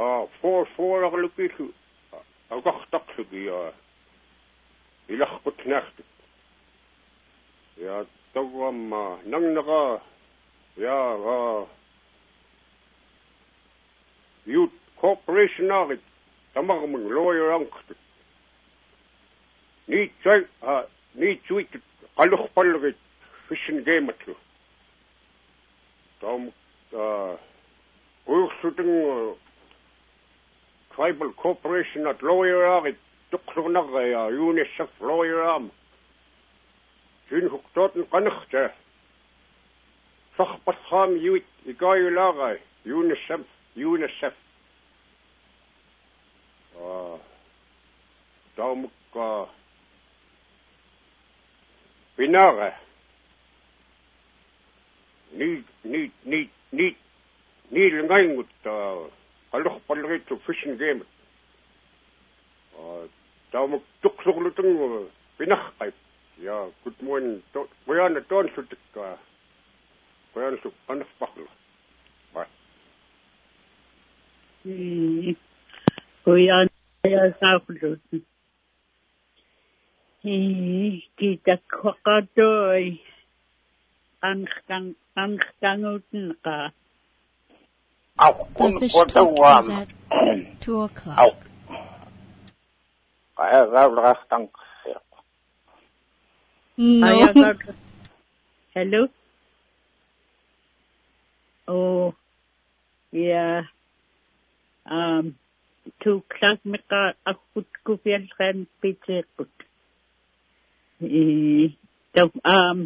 Ah, four four are looking to a doctor to be a illustrious nasty. Yeah, the one Nanga, yeah, youth corporation of it, the Marmon lawyer uncle. Need to, uh, need to eat a look for fishing game at you. Tom, uh, we're shooting. Tribal corporation at lawyer arm, Dukrunagaya, UNICEF lawyer arm. Jin Huktoten Kanachte. Sachpatham Yuit, Igayulagai, UNICEF, UNICEF. Daumka Binare. Need, need, need, need, need, need, need, I look for the to fishing game. Down took so little enough. Yeah, good morning. We are on the dawn to the ground to unfuckle. We are now to eat a cockatoy and stangout. The fish talk was at two o'clock. No. Hello? Oh, yeah. Um, two o'clock, I got a good coffee and pizza. Um,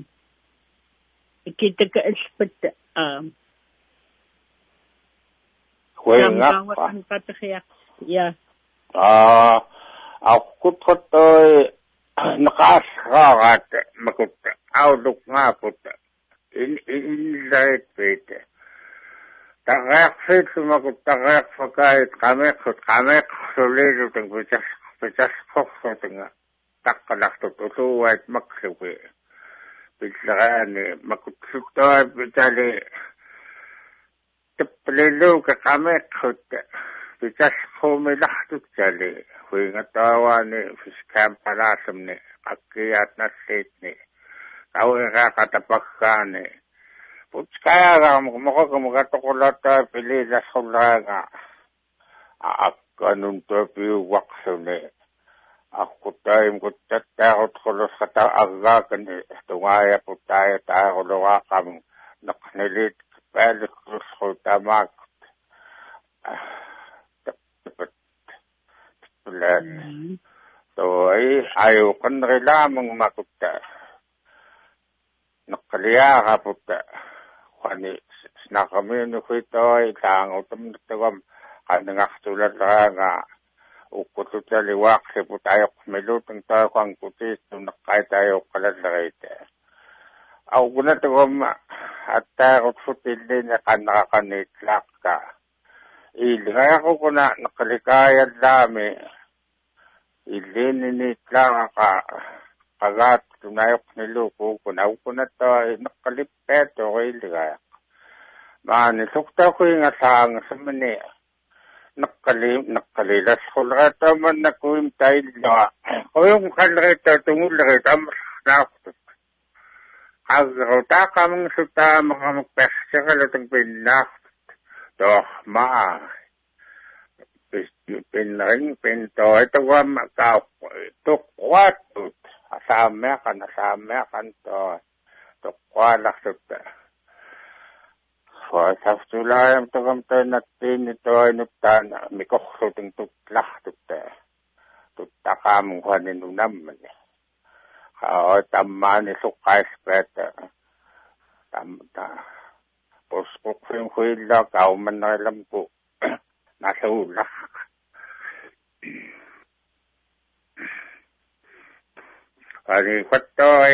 get the girls, but, um, yeah. Uh I'll put the Nakas at Makut outlook market in inside Peter. The rack fits Makut the rack for guide Kamek could Kamek so later than we just we just cook something to two white maxi with Makut with the Plelo Kamek could be just home elected jelly. We got our fish camp alasumne, Aki at Nasitney, our rack at the Bakani. Putskayam, Mokum got all that village as Holaga. I can't interview wax on it. I could time good that out for the Agakani, the wire put diet out of the Wakam, Naknelit. Well, so the market, so I can rely on my book. Nokalia book when it's not a minute with the autumn to them and after the Raga who could tell you what I put out my loot and talk on goodies to the kite I collaborated. I would not go at the foot in the Kanakani Klaka. Il Rakuna Nakalika Dami. Il Lini Klaka. A lot to Nayokniluku, Naukunata, Nakalipet or Ilga. Man is talking a song, some many Nakalim, Nakalilas, Hulatam, and Nakum Taila. Home Kalreta to Mulretam Snapped. As Rota coming to time, I'm a little bit left. Doch, ma. It's เป็นหลิงเป็นต่อยตะวันมะกาวตกควาตุดสามแม่กันสามแม่กันต่อตกควาหลักสุดฝ่ายทัพจุฬายังต้องทำตัวนักตีนิตอยนุตานะมีก็สุดตุดหลักตุดแต่ตุดตะคามคนนี้นุ่มน้ำมันเขาทำมาในสุขใจสเปตทำตาปุ๊บปุ๊บคุยคุยแล้วเก่ามันน้อยลำกุน่าสู้นะอันนี้ก็ต้อย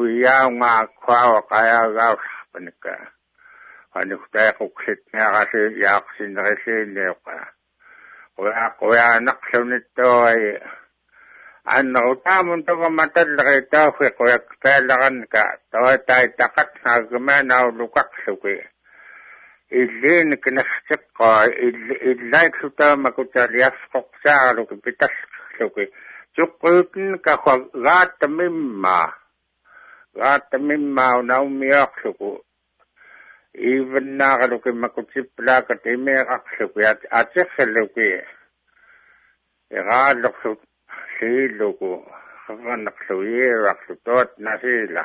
วิญญาณมาคว้าว่ากายเราเป็นกะอันนี้ก็ได้คุกคิดเนี่ยก็คืออยากสิ่งใดสิ่งหนึ่งก็ว่าก็ว่านักสนิทต้อยอันนู้นถ้ามันต้องมาตัดเรื่องต่อไปก็อยากแฝงกันก็ตัวใจตักหากมันเอาลูกสุกี้อินเลนก็นักศึกษาอินอินไลท์สุดท้ายมันก็จะเรียกศึกษาลูกพิทักษ์สุกี้จุกอึดนี่ก็ความรักมิมมารักมิมมาหน้ามีอักสุกี้อีวันน่าก็ลูกมันก็จิปลากติเมอักสุกี้อาจจะเสร็จลูกี้รักลูกสุกี้สี่ลูกก็นักสุยรักสุดยอดน่าสิล่ะ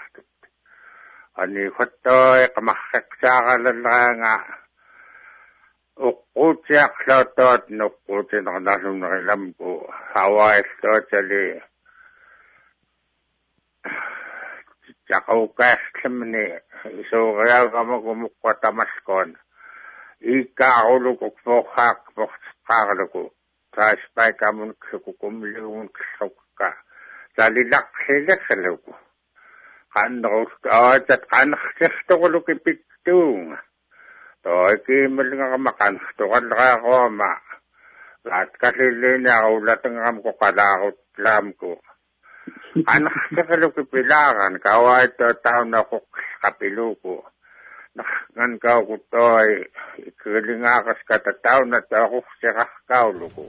อันนี้ก็ตัวเอกมาศึกษากันแล้วไงอุกุจยักษ์เราตัวนุกุจนักดำน้ำลำกูฮาวายตัวเจลีจากอุกัสที่มันนี่สุกยาก็มันก็มุกตามัสก่อนอีกาอุลูกฟอกฮักฟอกข้าลูกถ้าสไปกามุนคือกุมลูกมุนสุกกะจะลีลักเสียกันลูกขันเราอาจัดขันเช็คตัวลูกปิดตุ้งต่อที่มันก็มาขันตัวเราก็มาหลัดกันเลยเนี่ยเอาหลัดงามก็กระดาษลามกูขันเช็คลูกปิดลากันก็ว่าตัวตาวนักขับไปลูกกูนักเงินก็กูตัวคือลิงอาคัสกับตาวนักตัวกูเช็คก้าวลูกกู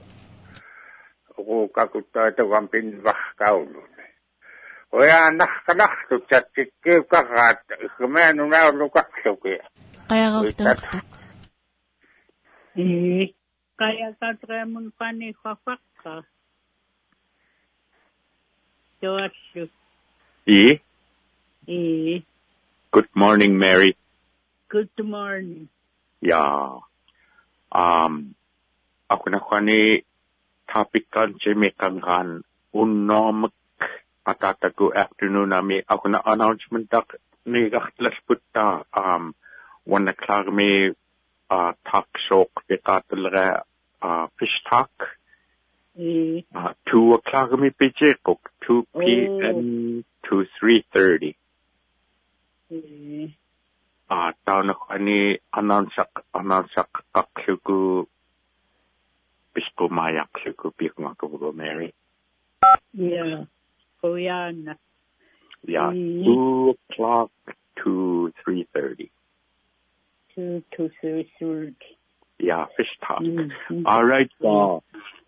กูก็กูตัวตัวมันเป็นวักก้าวลูกOya nak nak tu cakap kau kahat, kemana nuna lu kau suka? Kaya kau tak? Eh, kaya kau teramun panik fakak. Jawab tu. Eh. Eh. Good morning, Mary. Good morning. Ya. Um, aku nak kau ni tapikan cemekan kan unnom.Atata go afternoon ame ako na announcement tak ni gahtlas putta um one o'clock me uh talk shock bekatlra uh fish talk mm uh two o'clock me pijekok two p.m. to three thirty mm ah taw na ani announceak announceak kaklugu bisko mayak kaklugu bikma ko Mary yeah Oh, yeah. Yeah, two o'clock to three thirty. Two to three thirty. Yeah, fish talk. Mm-hmm. All right. So,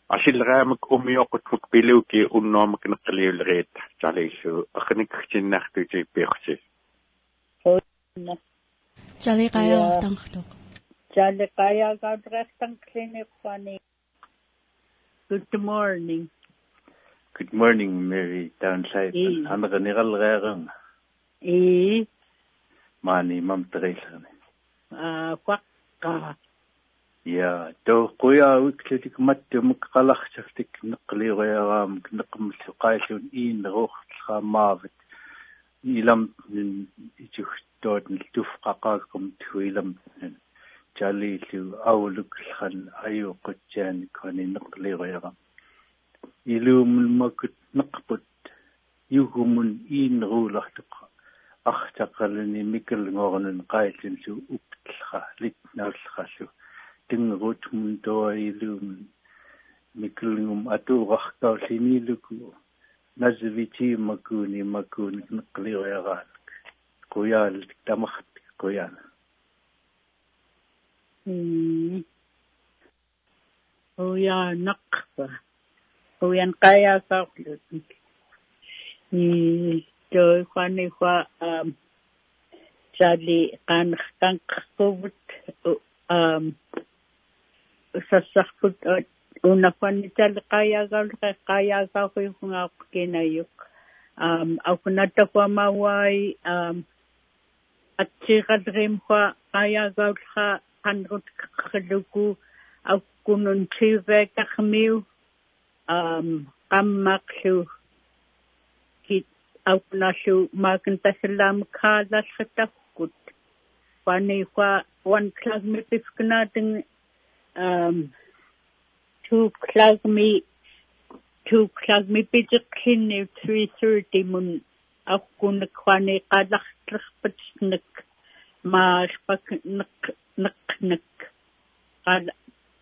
I should have come to you to be able to unknown to live it. Jalisho, I can explain that to you. Perhaps. Oh, no. Jalikaya, thank you. Jalikaya, God rest and clinic funny. Good morning.Good morning, Mary. Downside. Andere Niralrehren. E. Mani, Mam Dresden. Ah, Quakka. Ja, do Koya utkledik matte mkalachtig nqlireram knqm suqailun in roxtra mavet. Ilam ijuxtorten tufqaqaqum tuilam. Jalilu awlukhan ayuqjan konin nqlireram.Ilumul makut nakput yugumun inruulahtuq ahtaqalni mikal ngornun qaitin su uptlha litnalkhasu tingrutmun toilum mikalngum aturaqtawliniluku nazviti makuni makun nqlireran qoyal tamaht qoyal mm oya naqfa Uyan kaya sa ulit. Ito kwa ni kwa jali kankakubut sasakut at Unafanita Kayagal Kayaka Kinayuk. Um Akunata Kwamawai um Achikadrimpa Kayagalha Kanrut Kaduku Akunun Chive Kakmiu um Kammakshu Kit Akunashu Makan Tasalam Kada Satakut Panifa one Klagmitifkanatin um two Klagmi two club me pitch kin three thirty mun akun kwane kadak trpatnik mas pak nak nak nak ad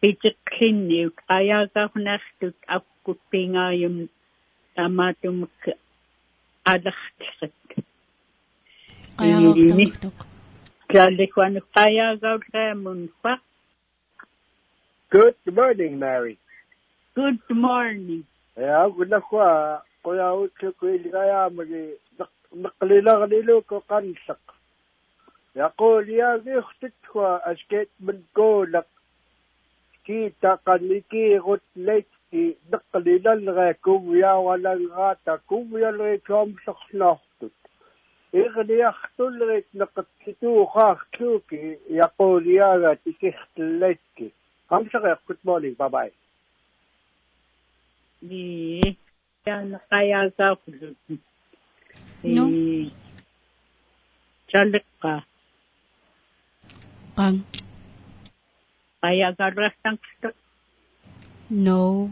pitch kin ayaga nastut akutpingayum tamatum adakhsat ayaga tok jale kwane ayaga mun pak. Good morning, Mary. Good morning. Yeah, good luck. Koya uchu kuiligaya magi naklila galilu ko kansak. Yako liya gihtit ko asket mengko lak kita kaniki gut leki naklila lga kumya wala gata kumya lechom sakhnahtut. Igniyahtul lek naktitu khaktuki yako liya gati khtleki. Kamsak. Good morning. Bye bye. The Kayaza the Chalika Pang Kayaza Rastangstuk? No.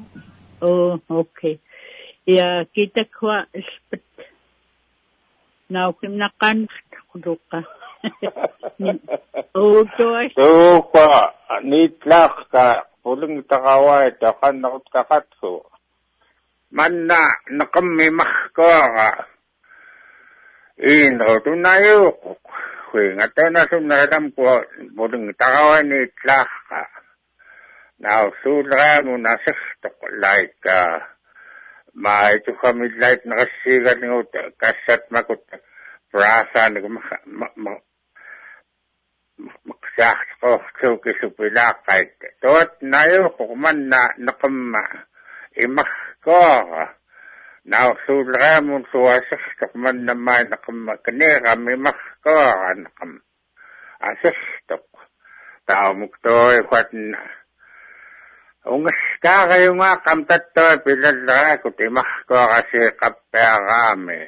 Oh, okay. Yeah, kita kwa spit. Now, him nakan kuduka. Oh, Josh. Oh, kwa, need laka, pulling Takawa, Takan of Takatsu. Manna nakammi mahkaga ino tunayo kwe ngatana sumnaram ko bodung tagawani tlahka now sudra munasakto like ma itu kami light nasiga ngot kasat makut prasa ngum maksah ko choke supila kait tot nayo ko manna nakamma Imahkor. Now, so Ramun, so I sister, man, the man, come, Canera, Mimahkor, and come. I sister. Thou Mukdoi, what? Ungastar, you are come to the village, Imahkor, I say, Caperame.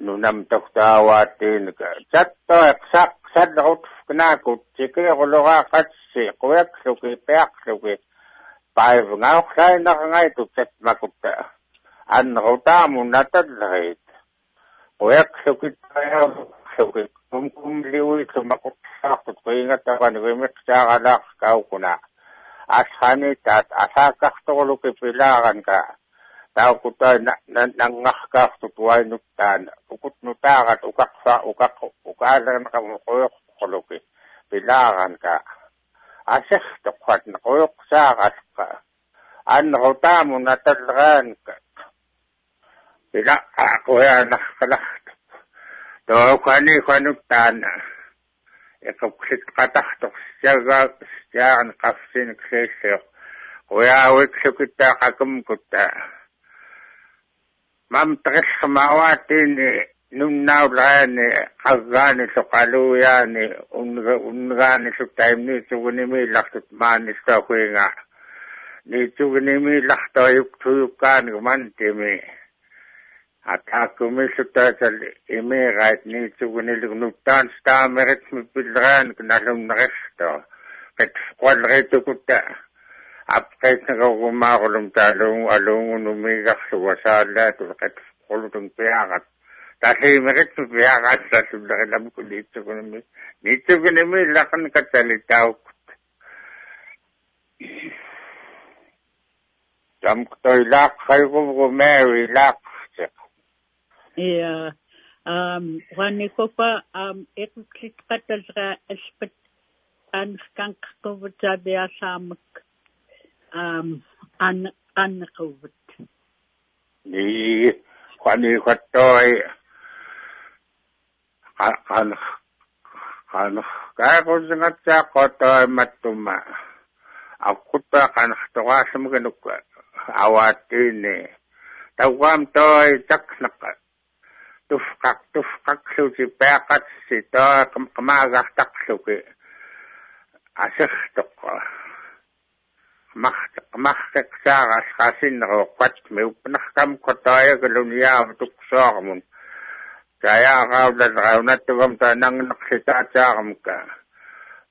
nunam tak tawatin ke. Jatuh sak sedot kena kut. Jika kalau kat si kaya suki pek suki. Five now, I know to set Makuta and Rotamu not at night. Work so good, so good, whom Liu to Makuta, going at the one we mixed Sarah Kaukuna. As honey that Asaka look at Vilaranka. Now could I Nangaka to Tuanutan, Ukutnutara to Kaksa Ukako, Ukaran Kamukoki, Vilaranka. Asista quad rook saraska and rotamun at the rank. We got aqua and the Okani Hanutana. It's a quick catacht of Serga, Stern, Cassin, Crescer, where we took it to Akumkuta. Mam Tresmawati, Nunna Rani, Azani, Sokaluyani, Unrani, Sutam, Nitunimi, Lakutman, Stokwinga, Nitunimi, Lakta, Yukan, Mantimi, Atakumi, Sutat, Emirate, Nitunutan, Star, Merit, Midran, Knasum Resto, Red Squad, Retukuta, Uptaker, Marlum, Talum, Alunumi, Laksuasada, Red Holding Piarat. Tapi mereka biar asal sudah dalam kulit ekonomi, ekonomi lakukan kata lihat. 좀더 락하고 Mary 락스. Yeah. Um, when Kopa um it click Patasra Espit and Skank Kovadia Samak um an uncovered. The when you got toy an an Gagosnata Kota Matuma Akuta and Tawasamganuka Awatini Tawam toy Taknaka. Tufkak tufkak suci pekat sita kemagah tak suci asih tok mak mak seksara kasin rokat meu pernah kam kotaya ke dunia untuk sormun saya kau dan kau nak tuam tanang nak sita caram ka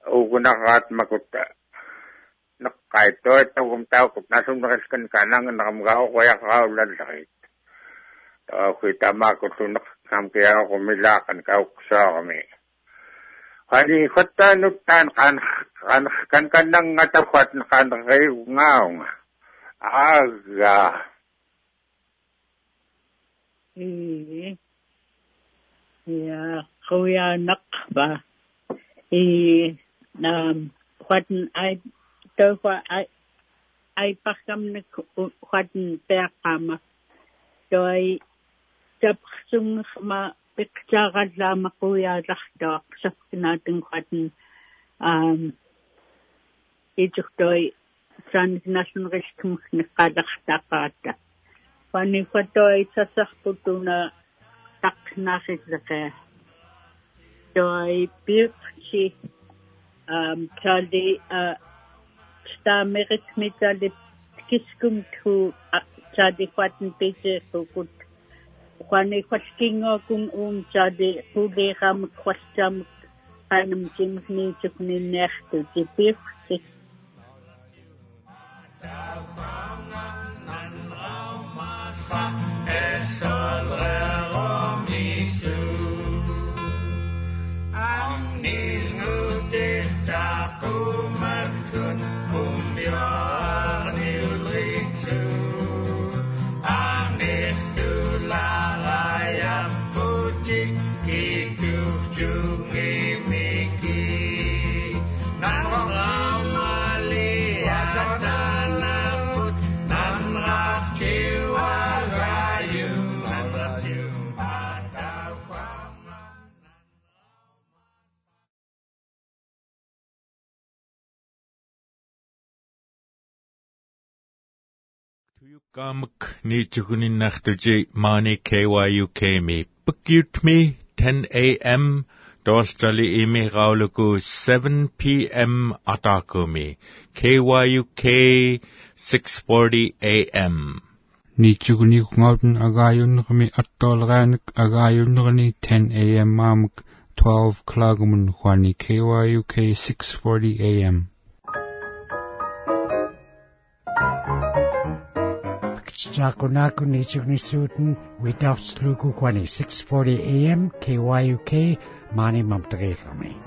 ugunakat makuta nak kaitoi tuam tahu nasum teruskan kanang nak kau koyak kau dan sakit. Oh, kui tama ko tunak kamke ako milakan kauksa kami. Hani kota nutan kan kan kan kanang ngatapat kan kay ngaong. Aga. Eh. Ya, kuya nakba. Eh nam kwatin ay to kwa ay ay pakam nak kwatin perkama. Doi Tapsung ma Picharala Makuya Rakta Sapinatin Cotton um Ejukdoi Transnationalistum Nikadakata. When you got toy Sasakutuna Taknasaka Doi Birchi um Charlie uh Star Merit Mitali Kiskum to Chadi Quatin Peter who could Quan a Quasking or Kung Um Chadi, who they ram Quastam, Hanum Jim's need to Niner to the beef. Kamak nichukunin nachtuji mani kyuk me. Pukut me ten a.m. Dostali imi rauluku seven p.m. atakumi. K Y U K six forty a.m. Nichukuni ngawden agayun rami atolranik agayun rani ten a.m. mamak twelve klagumun khwani K Y U K six forty a.m. Chakunaku Nichugni Sutton, without Sluku Kwani, six forty a.m., K Y U K, Mani Mamtrefami.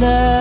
No.